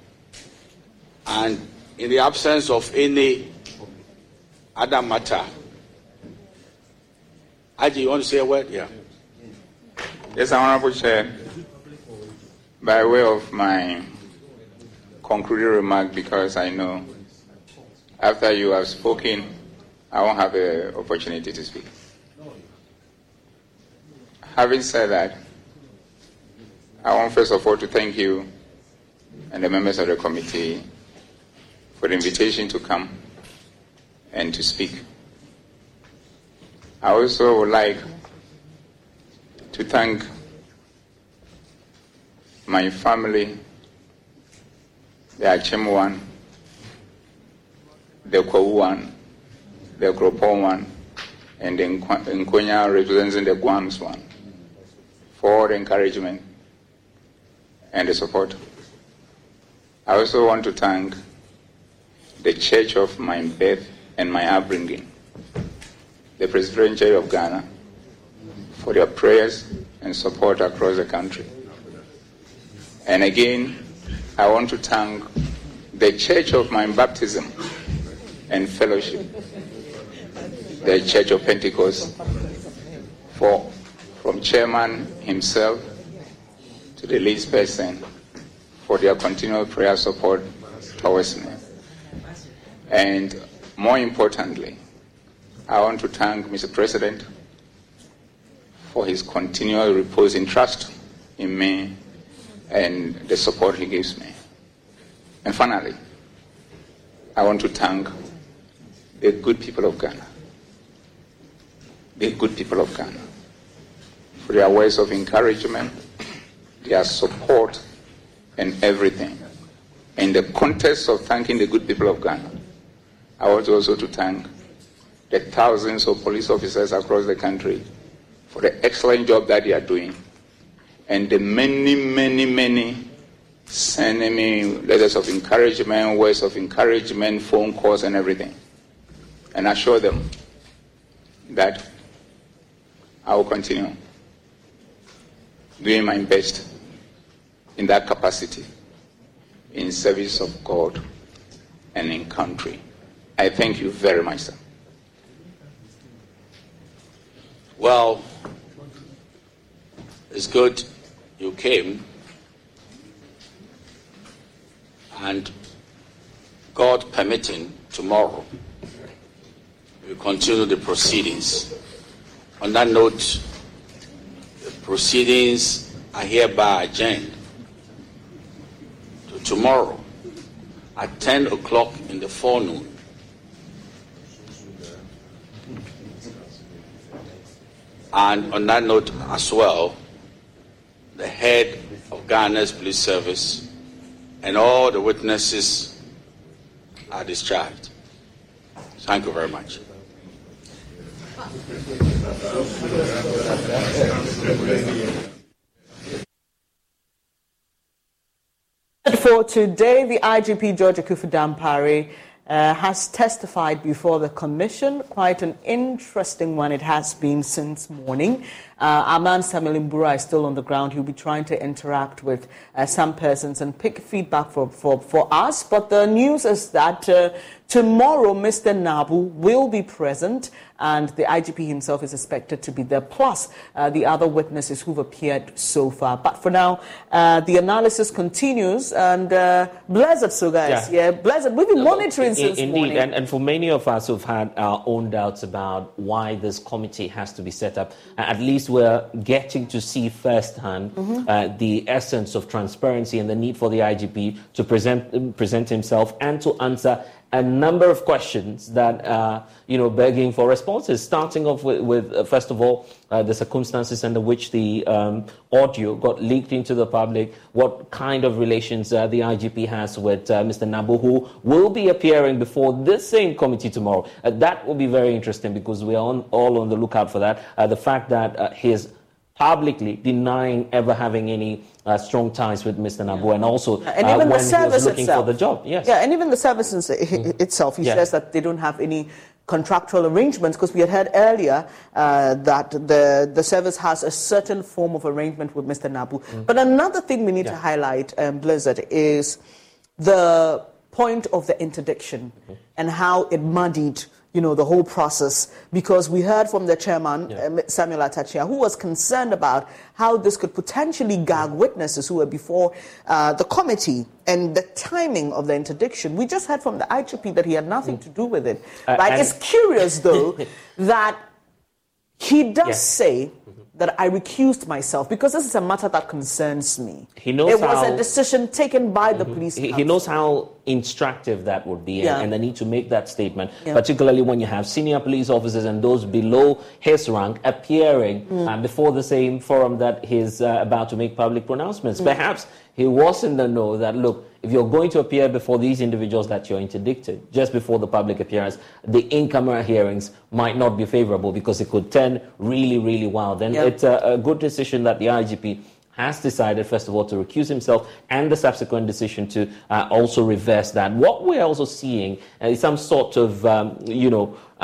and in the absence of any other matter, Aji, you want to say a word? Yeah. Yes, Honorable Chair, by way of my concluding remark, because I know after you have spoken, I won't have an opportunity to speak. Having said that, I want first of all to thank you and the members of the committee for the invitation to come and to speak. I also would like to thank my family, the Achim one, the Kowu one, the Gropon one, and Nkonya representing the Guams one, for the encouragement and the support. I also want to thank the church of my birth and my upbringing, the Presbyterian Church of Ghana, for their prayers and support across the country. And again, I want to thank the church of my baptism and fellowship, the Church of Pentecost, from chairman himself to the lead person, for their continual prayer support towards me. And more importantly, I want to thank Mr. President for his continual repose and trust in me and the support he gives me. And finally, I want to thank the good people of Ghana, for their words of encouragement, their support, and everything. In the context of thanking the good people of Ghana, I want also to thank the thousands of police officers across the country for the excellent job that they are doing, and the many, many, many sending me letters of encouragement, words of encouragement, phone calls, and everything. And I assure them that I will continue doing my best in that capacity, in service of God and in country. I thank you very much, sir. Well, it's good you came, and God permitting, tomorrow we continue the proceedings. On that note, the proceedings are hereby adjourned to tomorrow at 10 o'clock in the forenoon. And on that note as well, the head of Ghana's police service and all the witnesses are discharged. Thank you very much. For today, the IGP George Akuffo Dampare has testified before the commission. Quite an interesting one it has been since morning. Our man Samilimbura is still on the ground. He'll be trying to interact with some persons and pick feedback for us. But the news is that tomorrow Mr. Naabu will be present, and the IGP himself is expected to be there, plus the other witnesses who've appeared so far. But for now, the analysis continues, and Blessed Soga is here. Blessed, we've been monitoring since morning. Indeed, and for many of us who've had our own doubts about why this committee has to be set up, at least we're getting to see firsthand the essence of transparency and the need for the IGP to present himself and to answer a number of questions that are, begging for responses, starting off with first of all, the circumstances under which the audio got leaked into the public, what kind of relations the IGP has with Mr. Naabu, who will be appearing before this same committee tomorrow. That will be very interesting because we are all on the lookout for that. The fact that his publicly denying ever having any strong ties with Mr. Naabu, and also and even when the service he was looking itself for the job. Yes. Yeah, and even the service itself, he says that they don't have any contractual arrangements, because we had heard earlier that the service has a certain form of arrangement with Mr. Naabu. But another thing we need to highlight, Blizzard, is the point of the interdiction and how it muddied the whole process, because we heard from the chairman, Samuel Atta-Akyea, who was concerned about how this could potentially gag witnesses who were before the committee, and the timing of the interdiction. We just heard from the IGP that he had nothing to do with it. But it's curious, though, that he does say that I recused myself, because this is a matter that concerns me. He knows it was a decision taken by the police council. He knows how instructive that would be, and the need to make that statement, particularly when you have senior police officers and those below his rank appearing before the same forum that he's about to make public pronouncements. Perhaps he was in the know that, look, if you're going to appear before these individuals that you're interdicted, just before the public appearance, the in-camera hearings might not be favorable because it could turn really, really wild. And yep. It's a good decision that the IGP has decided, first of all, to recuse himself, and the subsequent decision to also reverse that. What we're also seeing is some sort of,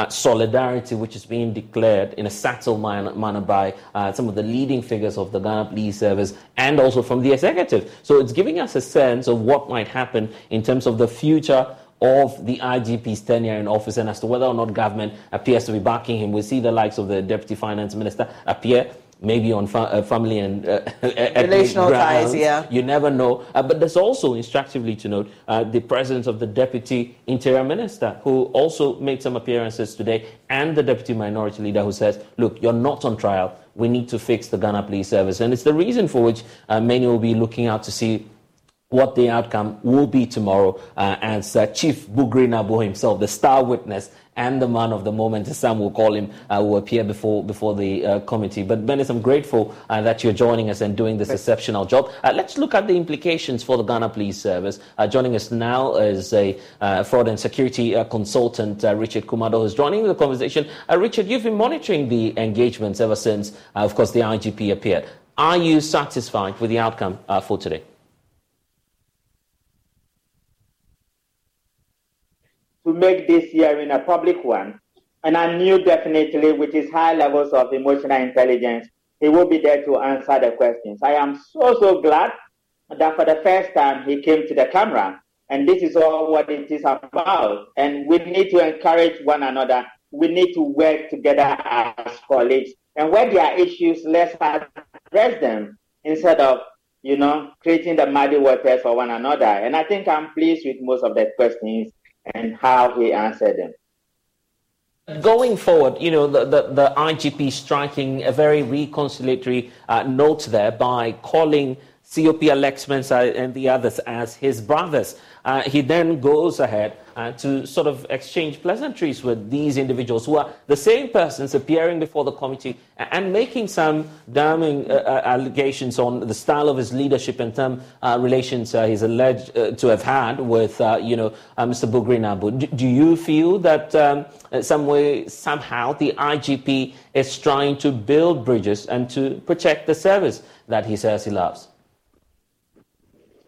solidarity which is being declared in a subtle manner by some of the leading figures of the Ghana Police Service and also from the executive. So it's giving us a sense of what might happen in terms of the future of the IGP's tenure in office, and as to whether or not government appears to be backing him. We see the likes of the Deputy Finance Minister appear, maybe on family and relational ties, yeah. You never know. But there's also, instructively to note, the presence of the Deputy Interior Minister, who also made some appearances today, and the Deputy Minority Leader, who says, look, you're not on trial. We need to fix the Ghana Police Service. And it's the reason for which many will be looking out to see what the outcome will be tomorrow, as Chief Bugri Naabu himself, the star witness, and the man of the moment, as some will call him, will appear before the committee. But, Benis, I'm grateful that you're joining us and doing this exceptional job. Let's look at the implications for the Ghana Police Service. Joining us now is a fraud and security consultant, Richard Kumado, who's joining the conversation. Richard, you've been monitoring the engagements ever since, of course, the IGP appeared. Are you satisfied with the outcome for today? To make this hearing a public one, and I knew definitely with his high levels of emotional intelligence, he will be there to answer the questions. I am so glad that for the first time he came to the camera, and this is all what it is about. And we need to encourage one another. We need to work together as colleagues. And where there are issues, let's address them instead of, creating the muddy waters for one another. And I think I'm pleased with most of the questions and how he answered them. Going forward, the IGP striking a very reconciliatory note there by calling COP Alex Mensah and the others as his brothers. He then goes ahead to sort of exchange pleasantries with these individuals who are the same persons appearing before the committee and making some damning allegations on the style of his leadership and some relations he's alleged to have had with, Mr. Bugri Naabu. Do you feel that some way, somehow, the IGP is trying to build bridges and to protect the service that he says he loves?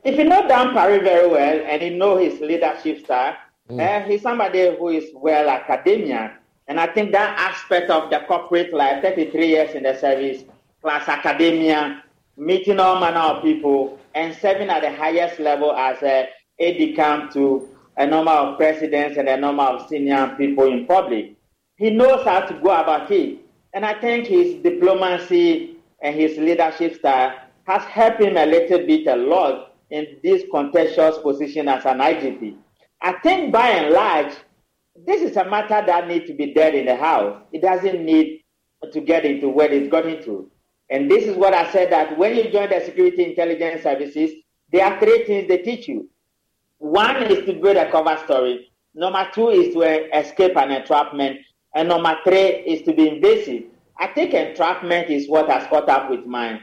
If you know Dampare very well and you know his leadership style, he's somebody who is well academia. And I think that aspect of the corporate life, 33 years in the service, plus academia, meeting all manner of people, and serving at the highest level as a aide-de-camp to a number of presidents and a number of senior people in public. He knows how to go about it. And I think his diplomacy and his leadership style has helped him a little bit, a lot, in this contentious position as an IGP. I think by and large, this is a matter that needs to be dealt in the House. It doesn't need to get into where it's got into. And this is what I said, that when you join the security intelligence services, there are three things they teach you. One is to build a cover story. Number two is to escape an entrapment. And number three is to be invasive. I think entrapment is what has caught up with mine.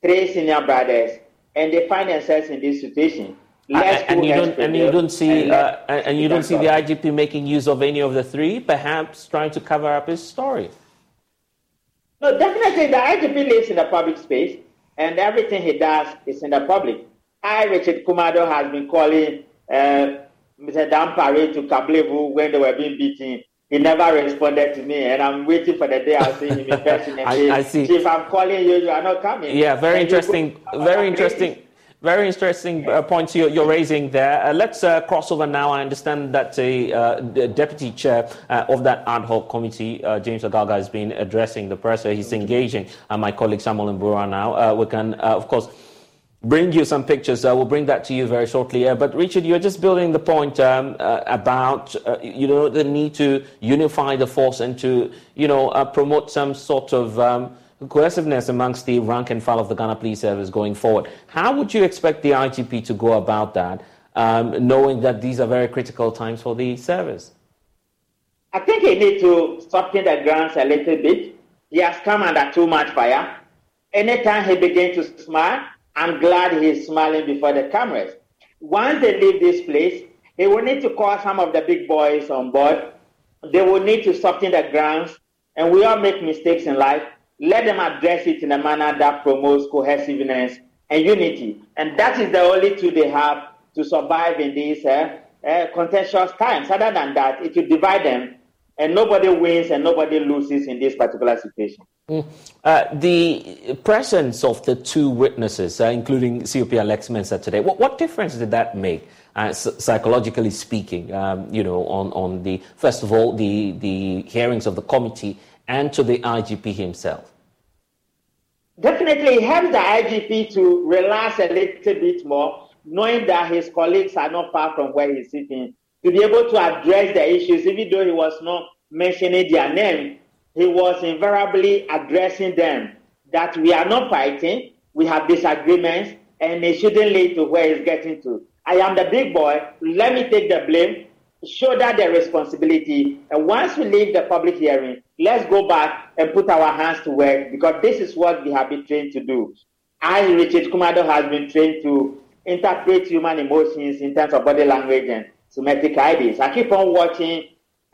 Three senior brothers, and they find themselves in this situation. And you don't see the IGP making use of any of the three, perhaps trying to cover up his story. No, definitely the IGP lives in the public space, and everything he does is in the public. I, Richard Kumado, has been calling Mr. Dampare to Kablevu when they were being beaten. He never responded to me, and I'm waiting for the day I'll see him in person. I see. If I'm calling you, you are not coming. Yeah, very interesting points you're raising there. Let's cross over now. I understand that the deputy chair of that ad hoc committee, James Agaga, has been addressing the press. He's engaging my colleague Samuel Mbura now. We can, of course, bring you some pictures. We'll bring that to you very shortly. But Richard, you're just building the point about the need to unify the force and to promote some sort of cohesiveness amongst the rank and file of the Ghana Police Service going forward. How would you expect the IGP to go about that, knowing that these are very critical times for the service? I think he needs to soften the grounds a little bit. He has come under too much fire. Anytime he begins to smile, I'm glad he's smiling before the cameras. Once they leave this place, they will need to call some of the big boys on board. They will need to soften the grounds, and we all make mistakes in life. Let them address it in a manner that promotes cohesiveness and unity. And that is the only tool they have to survive in these contentious times. Other than that, it will divide them, and nobody wins and nobody loses in this particular situation. The presence of the two witnesses, including COP Alex Mensah today, what difference did that make, psychologically speaking, on the, first of all, the hearings of the committee and to the IGP himself? Definitely, it helps the IGP to relax a little bit more, knowing that his colleagues are not far from where he's sitting, to be able to address the issues. Even though he was not mentioning their name, he was invariably addressing them, that we are not fighting, we have disagreements, and it shouldn't lead to where it's getting to. I am the big boy, let me take the blame, shoulder the responsibility, and once we leave the public hearing, let's go back and put our hands to work, because this is what we have been trained to do. I, Richard Kumado, has been trained to interpret human emotions in terms of body language and somatic ideas. I keep on watching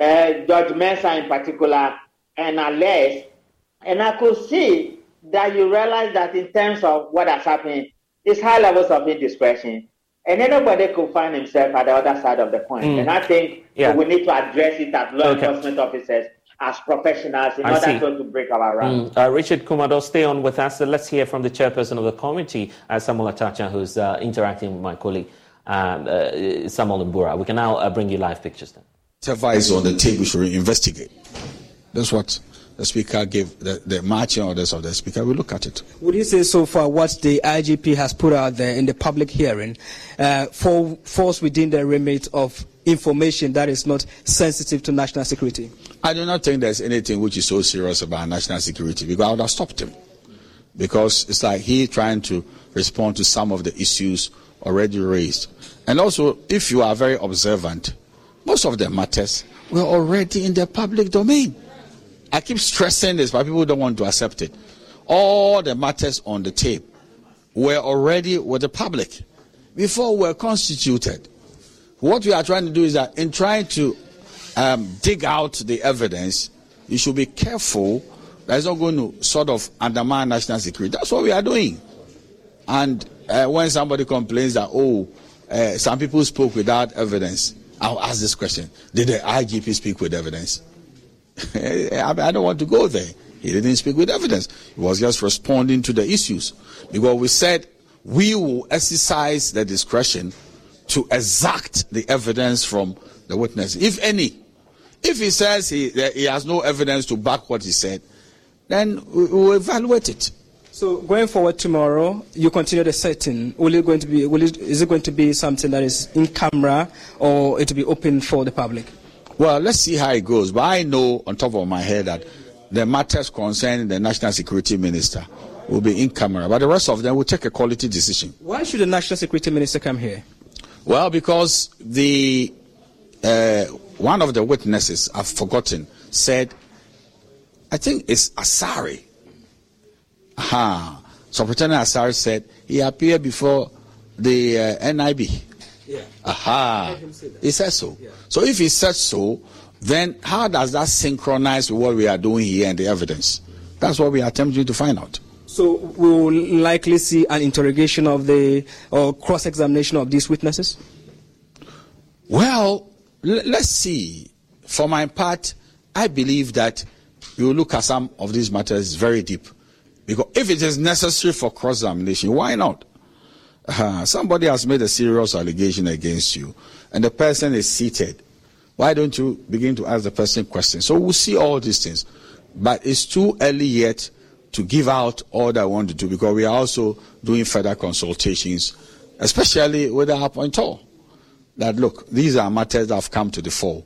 George Mensah in particular and Alex, and I could see that you realize that in terms of what has happened, it's high levels of indiscretion, and anybody could find himself at the other side of the coin. And I think we need to address it as law enforcement officers, as professionals, in order to break our ranks. Richard Kumado, stay on with us. Let's hear from the chairperson of the committee, Samuel Atta-Akyea, who's interacting with my colleague, Samuel Mbura. We can now bring you live pictures then. Whatever is on the table, should we investigate? That's what the Speaker gave, the marching orders of the Speaker. We look at it. Would you say so far what the IGP has put out there in the public hearing falls within the remit of information that is not sensitive to national security? I do not think there's anything which is so serious about national security, because I would have stopped him. Because it's like he trying to respond to some of the issues already raised. And also, if you are very observant, most of the matters were already in the public domain. I keep stressing this, but people don't want to accept it. All the matters on the tape were already with the public before we were constituted. What we are trying to do is that in trying to dig out the evidence, you should be careful that it's not going to sort of undermine national security. That's what we are doing. And when somebody complains that, some people spoke without evidence, I'll ask this question: did the IGP speak with evidence? I don't want to go there. He didn't speak with evidence. He was just responding to the issues. Because we said we will exercise the discretion to exact the evidence from the witness, if any. If he says he has no evidence to back what he said, then we'll evaluate it. So going forward tomorrow, you continue the setting. Is it going to be something that is in camera, or it will be open for the public? Well, let's see how it goes. But I know on top of my head that the matters concerning the National Security Minister will be in camera. But the rest of them will take a quality decision. Why should the National Security Minister come here? Well, because the one of the witnesses, I've forgotten, said, I think it's Asare. Superintendent Asare said he appeared before the NIB. Yeah. He said so. Yeah. So if he said so, then how does that synchronize with what we are doing here and the evidence? That's what we are attempting to find out. So we will likely see an interrogation of or cross-examination of these witnesses? Well, let's see. For my part, I believe that we will look at some of these matters very deep. Because if it is necessary for cross-examination, why not? Somebody has made a serious allegation against you, and the person is seated. Why don't you begin to ask the person questions? So we'll see all these things. But it's too early yet to give out all that I want to do, because we are also doing further consultations, especially with the appointor. That, look, these are matters that have come to the fore.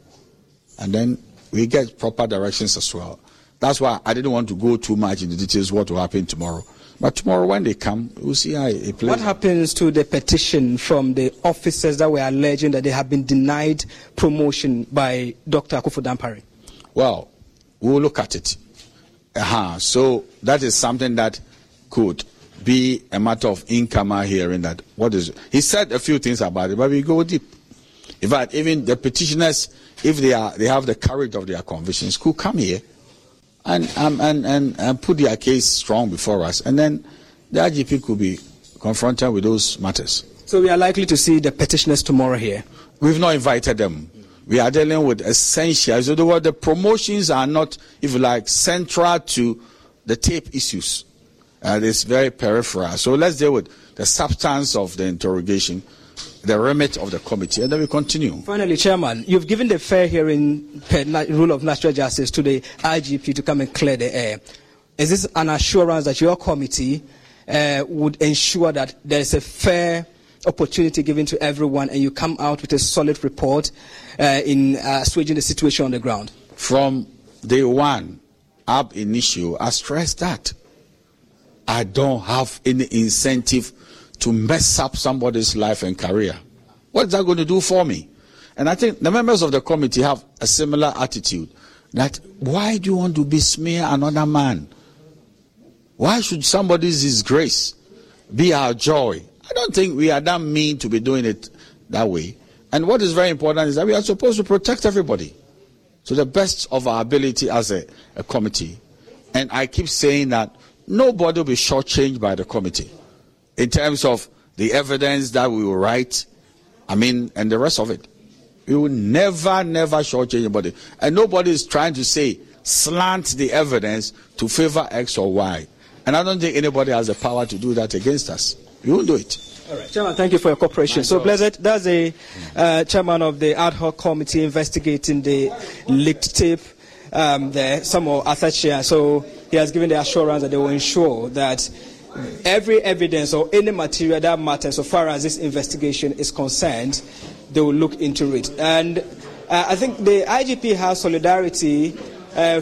And then we get proper directions as well. That's why I didn't want to go too much into details what will happen tomorrow. But tomorrow when they come, we'll see how it plays. What happens to the petition from the officers that were alleging that they have been denied promotion by Dr. Akuffo Dampare? Well, we'll look at it. So that is something that could be a matter of incomer hearing that. What is it? He said a few things about it, but we go deep. In fact, even the petitioners, if they have the courage of their convictions, could come here and put their case strong before us, and then the IGP could be confronted with those matters. So we are likely to see the petitioners tomorrow here. We've not invited them. We are dealing with essentials. In other words, the promotions are not, if you like, central to the tape issues. It's very peripheral. So let's deal with the substance of the interrogation, the remit of the committee, and then we continue. Finally, Chairman, you've given the fair hearing rule of natural justice to the IGP to come and clear the air. Is this an assurance that your committee would ensure that there is a fair opportunity given to everyone and you come out with a solid report in assuaging the situation on the ground? From day one, ab initio, I stress that I don't have any incentive to mess up somebody's life and career. What is that going to do for me? And I think the members of the committee have a similar attitude, that why do you want to besmear another man? Why should somebody's disgrace be our joy? I don't think we are that mean to be doing it that way. And what is very important is that we are supposed to protect everybody to the best of our ability as a committee. And I keep saying that nobody will be shortchanged by the committee in terms of the evidence that we will write, and the rest of it. We will never shortchange anybody. And nobody is trying to slant the evidence to favor X or Y. And I don't think anybody has the power to do that against us. We won't do it. All right. Chairman, thank you for your cooperation. My so, God. Blessed, that's the chairman of the ad hoc committee investigating the leaked tape, the Samuel Atta-Akyea. So he has given the assurance that they will ensure that every evidence or any material that matters so far as this investigation is concerned, they will look into it. And I think the IGP has solidarity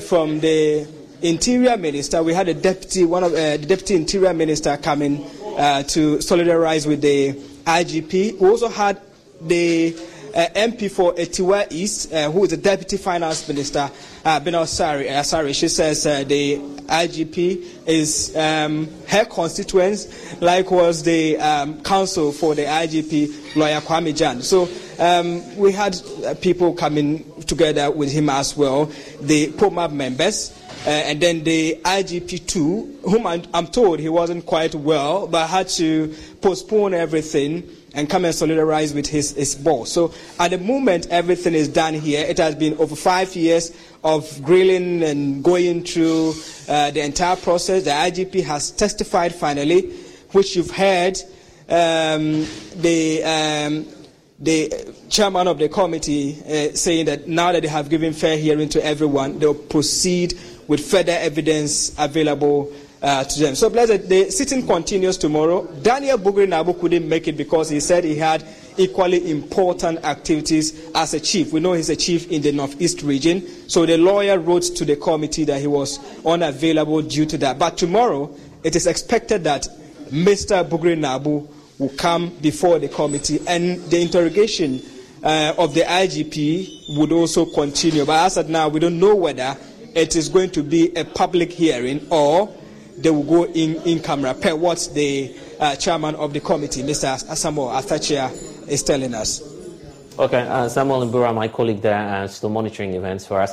from the Interior Minister. We had a deputy, the deputy Interior Minister coming to solidarize with the IGP. We also had the MP for Etiwa East, who is the Deputy Finance Minister, Abena Osei-Asare. She says the IGP is her constituents, like was the counsel for the IGP, lawyer Kwame Gyan. So we had people coming together with him as well, the POMAB members. And then the IGP2, whom I'm told he wasn't quite well, but had to postpone everything and come and solidarize with his boss. So at the moment, everything is done here. It has been over 5 years of grilling and going through the entire process. The IGP has testified finally, which you've heard. The chairman of the committee saying that now that they have given fair hearing to everyone, they'll proceed with further evidence available to them. So, Blessed, the sitting continues tomorrow. Daniel Bugri Naabu couldn't make it because he said he had equally important activities as a chief. We know he's a chief in the Northeast region. So the lawyer wrote to the committee that he was unavailable due to that. But tomorrow, it is expected that Mr. Bugri Naabu will come before the committee, and the interrogation of the IGP would also continue. But as of now, we don't know whether it is going to be a public hearing or they will go in camera, per what the chairman of the committee, Mr. Samuel Atta-Akyea, is telling us. Okay, Samuel Mbura, my colleague there, is still monitoring events for us.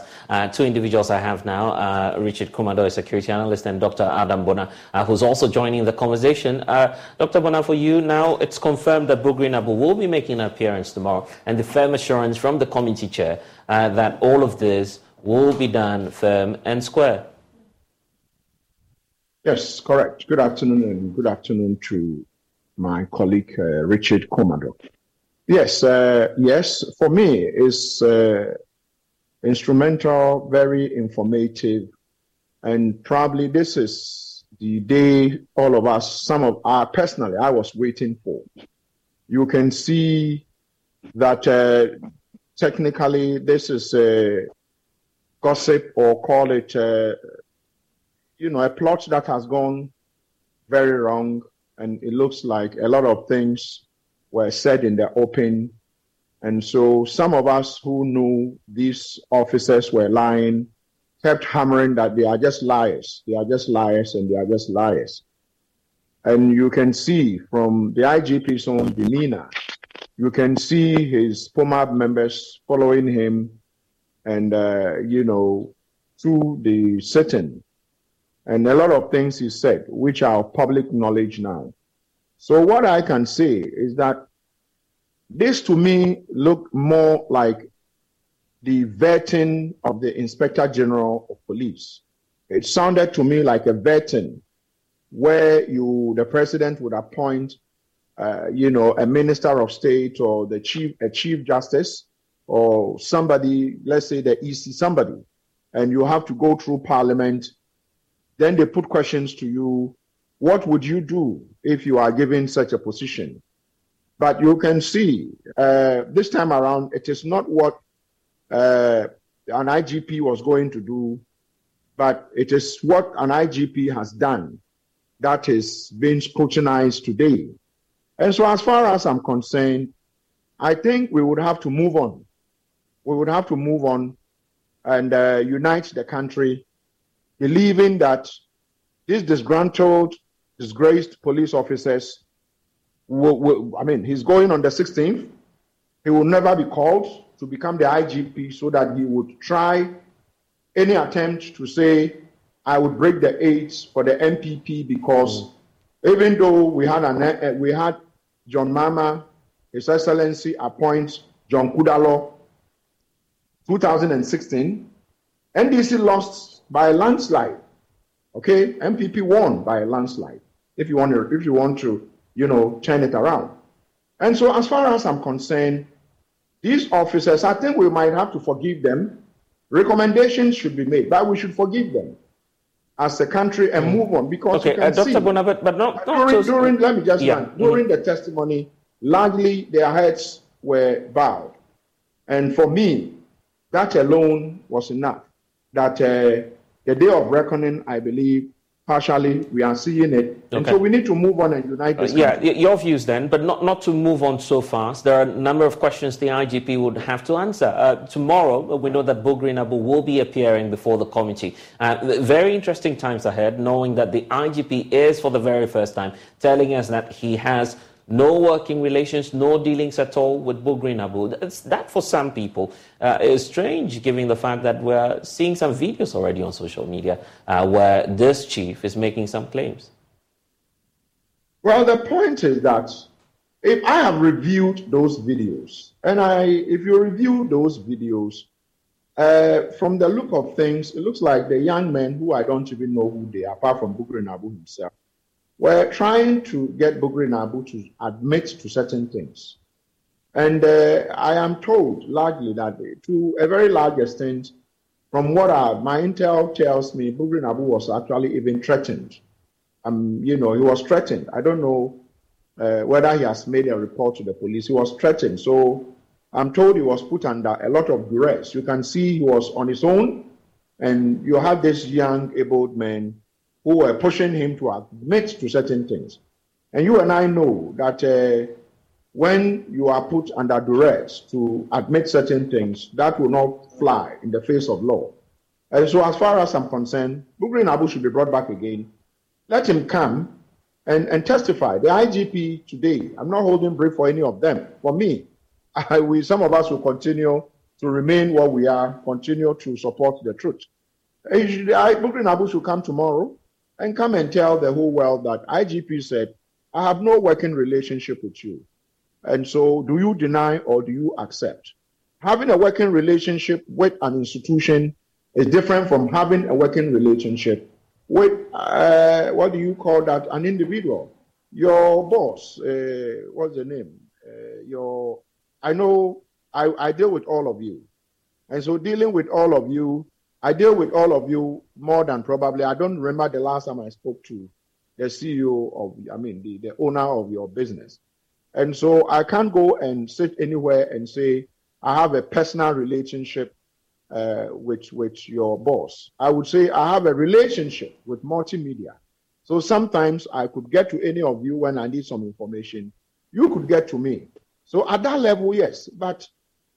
Two individuals I have now, Richard Kumado, a security analyst, and Dr. Adam Bona, who's also joining the conversation. Dr. Bona, for you now, it's confirmed that Bugri Naabu will be making an appearance tomorrow, and the firm assurance from the committee chair that all of this will be done firm and square. Yes, correct. Good afternoon, and good afternoon to my colleague Richard Kumado. Yes. For me, it's instrumental, very informative, and probably this is the day all of us, some of us personally, I was waiting for. You can see that technically this is a gossip, or call it, a plot that has gone very wrong, and it looks like a lot of things were said in the open. And so some of us who knew these officers were lying kept hammering that they are just liars, and they are just liars. And you can see from the IGP's own demeanor, you can see his former members following him and, you know, through the certain. And a lot of things he said, which are public knowledge now. So what I can say is that this to me looked more like the vetting of the Inspector General of Police. It sounded to me like a vetting where the president would appoint, you know, a minister of state or a chief justice or somebody, let's say the EC, somebody, and you have to go through parliament. Then they put questions to you. What would you do if you are given such a position? But you can see this time around, it is not what an IGP was going to do, but it is what an IGP has done that is being scrutinized today. And so as far as I'm concerned, I think we would have to move on. We would have to move on and unite the country, believing that these disgruntled, disgraced police officers will, I mean, he's going on the 16th. He will never be called to become the IGP so that he would try any attempt to say, I would break the eights for the MPP because even though we had John Mahama, His Excellency appoint John Kudalo 2016, NDC lost by a landslide. Okay, MPP won by a landslide. If you want to, you know, turn it around. And so as far as I'm concerned, these officers, I think we might have to forgive them. Recommendations should be made, but we should forgive them as a country and move on, because okay, you can Dr. see. Bona, but not during let me just yeah. run, during the testimony, largely their heads were bowed. And for me, that alone was enough. That the day of reckoning, I believe, partially, we are seeing it. Okay. And so we need to move on and unite this country. Yeah, your views then, but not to move on so fast. There are a number of questions the IGP would have to answer. Tomorrow, we know that Bugri Naabu will be appearing before the committee. Very interesting times ahead, knowing that the IGP is, for the very first time, telling us that he has no working relations, no dealings at all with Bugri Naabu. That, for some people, is strange, given the fact that we're seeing some videos already on social media where this chief is making some claims. Well, the point is that if I have reviewed those videos, and if you review those videos, from the look of things, it looks like the young men who I don't even know who they are, apart from Bugri Naabu himself, were trying to get Bugri Naabu to admit to certain things. And I am told largely that to a very large extent, from what my intel tells me, Bugri Naabu was actually even threatened. You know, he was threatened. I don't know whether he has made a report to the police. He was threatened. So I'm told he was put under a lot of duress. You can see he was on his own, and you have this young, able man who were pushing him to admit to certain things. And you and I know that when you are put under duress to admit certain things, that will not fly in the face of law. And so as far as I'm concerned, Bugri Naabu should be brought back again. Let him come and testify. The IGP today, I'm not holding brief for any of them. For me, some of us will continue to remain what we are, continue to support the truth. Bugri Naabu should come tomorrow and come and tell the whole world that IGP said, I have no working relationship with you. And so do you deny or do you accept? Having a working relationship with an institution is different from having a working relationship with, what do you call that, an individual. Your boss, what's the name? I know I deal with all of you. And so dealing with all of you, I deal with all of you more than probably. I don't remember the last time I spoke to the CEO the owner of your business. And so I can't go and sit anywhere and say, I have a personal relationship with your boss. I would say I have a relationship with multimedia. So sometimes I could get to any of you when I need some information. You could get to me. So at that level, yes. But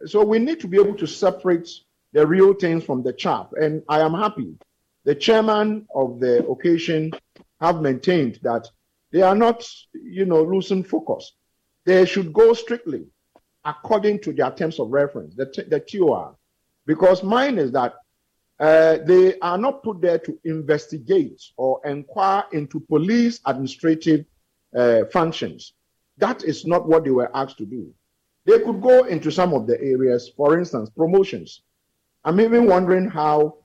so we need to be able to separate the real things from the chap, and I am happy. The chairman of the occasion have maintained that They are not, you know, losing focus. They should go strictly according to their terms of reference, the TOR, because mine is that they are not put there to investigate or inquire into police administrative functions. That is not what they were asked to do. They could go into some of the areas, for instance, promotions. I'm even wondering how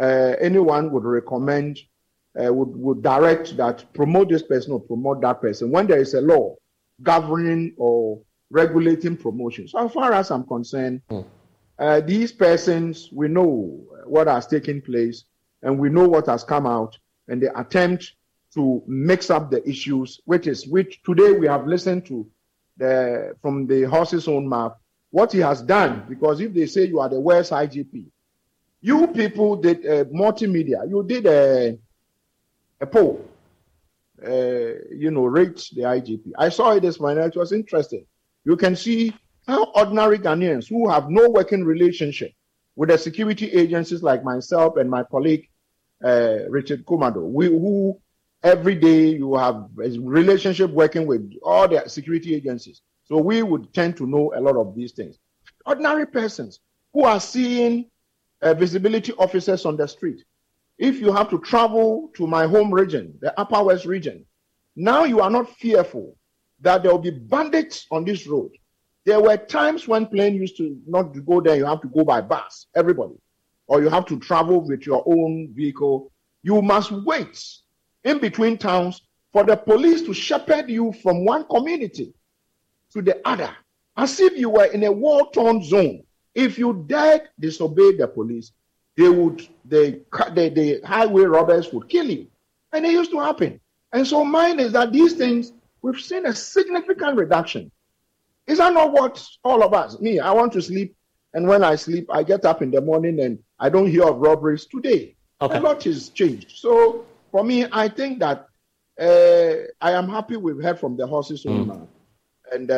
anyone would recommend, would direct that promote this person or promote that person when there is a law governing or regulating promotions. So as far as I'm concerned, these persons, we know what has taken place and we know what has come out, and they attempt to mix up the issues, which today we have listened to from the horse's own mouth what he has done. Because if they say you are the worst IGP, you people did multimedia, you did a poll, rate the IGP. I saw it this morning, it was interesting. You can see how ordinary Ghanaians who have no working relationship with the security agencies, like myself and my colleague Richard Kumado, who every day you have a relationship working with all the security agencies. So we would tend to know a lot of these things. Ordinary persons who are seeing visibility officers on the street. If you have to travel to my home region, the Upper West region, now you are not fearful that there will be bandits on this road. There were times when plane used to not go there, you have to go by bus, everybody. Or you have to travel with your own vehicle. You must wait in between towns for the police to shepherd you from one community to the other, as if you were in a war-torn zone. If you dared disobey the police, the highway robbers would kill you. And it used to happen. And so mine is that these things, we've seen a significant reduction. Is that not what all of us, me, I want to sleep, and when I sleep, I get up in the morning and I don't hear of robberies today. Okay. A lot has changed. So for me, I think that I am happy we've heard from the horse's owner. And,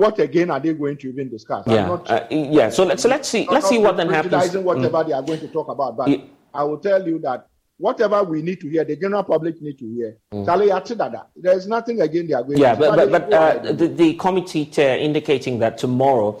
what again are they going to even discuss? Yeah. So let's see what then happens. Prejudicing whatever they are going to talk about. But I will tell you that whatever we need to hear, the general public need to hear. There is nothing again they are going to hear. The committee chair indicating that tomorrow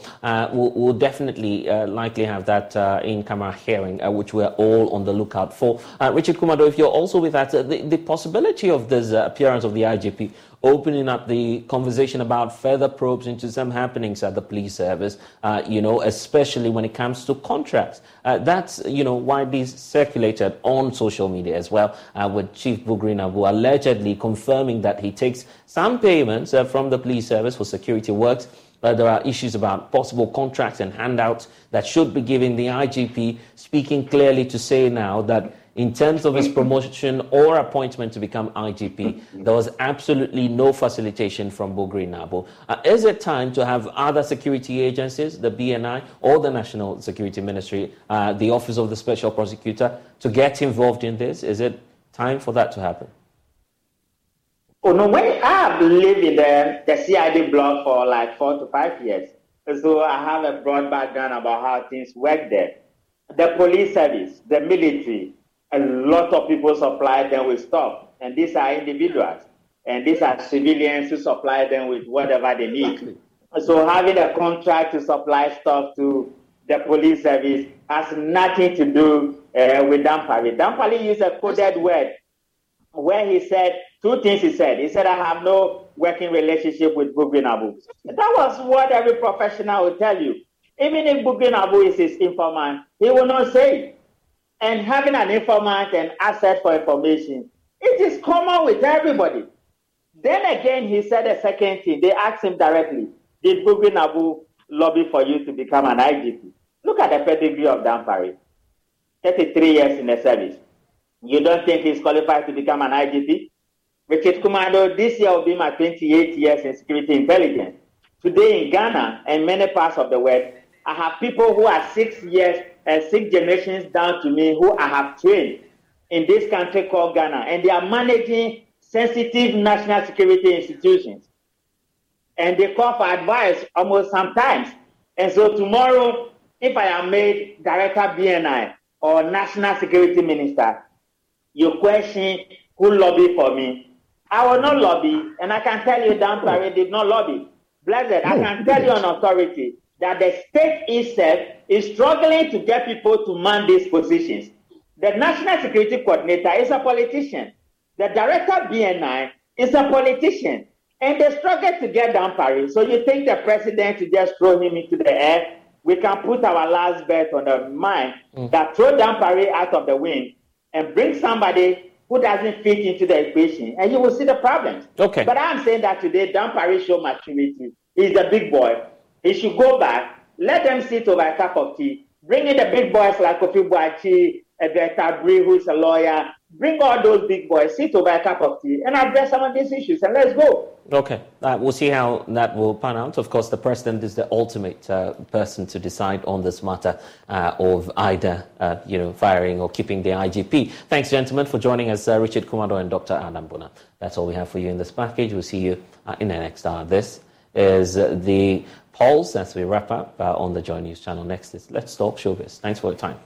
we'll definitely likely have that in-camera hearing, which we're all on the lookout for. Richard Kumado, if you're also with us, the possibility of this appearance of the IGP opening up the conversation about further probes into some happenings at the police service, especially when it comes to contracts. That's, widely circulated on social media as well, with Chief Bugri Naabu allegedly confirming that he takes some payments from the police service for security works. There are issues about possible contracts and handouts that should be given. The IGP speaking clearly to say now that in terms of his promotion or appointment to become IGP, there was absolutely no facilitation from Bugri Naabu. Is it time to have other security agencies, the BNI or the National Security Ministry, the Office of the Special Prosecutor, to get involved in this? Is it time for that to happen? Oh, no, I have lived in the CID block for like 4 to 5 years. So I have a broad background about how things work there. The police service, the military, a lot of people supply them with stuff, and these are individuals, and these are civilians who supply them with whatever they need. Exactly. So having a contract to supply stuff to the police service has nothing to do with Dampare. Dampare used a coded word where he said two things. He said, I have no working relationship with Bugri Naabu. That was what every professional will tell you. Even if Bugri Naabu is his informant, he will not say it. And having an informant and asset for information, it is common with everybody. Then again, he said a second thing. They asked him directly, did Bugri Naabu lobby for you to become an IGP? Look at the pedigree of Dampare. 33 years in the service. You don't think he's qualified to become an IGP? Richard Kumado, this year will be my 28 years in security intelligence. Today in Ghana and many parts of the world, I have people who are 6 years and 6 generations down to me who I have trained in this country called Ghana, and they are managing sensitive national security institutions. And they call for advice almost sometimes. And so tomorrow, if I am made Director BNI or National Security Minister, you question who lobby for me. I will not lobby, and I can tell you Dampare did not lobby. Blessed, I can tell you on authority that the state itself is struggling to get people to man these positions. The National Security Coordinator is a politician. The Director of BNI is a politician. And they struggle to get Dampare. So you think the president to just throw him into the air? We can put our last bet on the mind that throw Dampare out of the wind and bring somebody who doesn't fit into the equation. And you will see the problems. Okay. But I'm saying that today, Dampare show maturity. He's a big boy. He should go back. Let them sit over a cup of tea. Bring in the big boys like Kofi Buachi, Abena Osei-Asare, who's a lawyer. Bring all those big boys, sit over a cup of tea, and address some of these issues, and let's go. Okay. We'll see how that will pan out. Of course, the president is the ultimate person to decide on this matter of either, firing or keeping the IGP. Thanks, gentlemen, for joining us, Richard Kumado and Dr. Adam Bona. That's all we have for you in this package. We'll see you in the next hour. This is the polls as we wrap up on the Joy News channel. Next is Let's Talk Showbiz. Thanks for your time.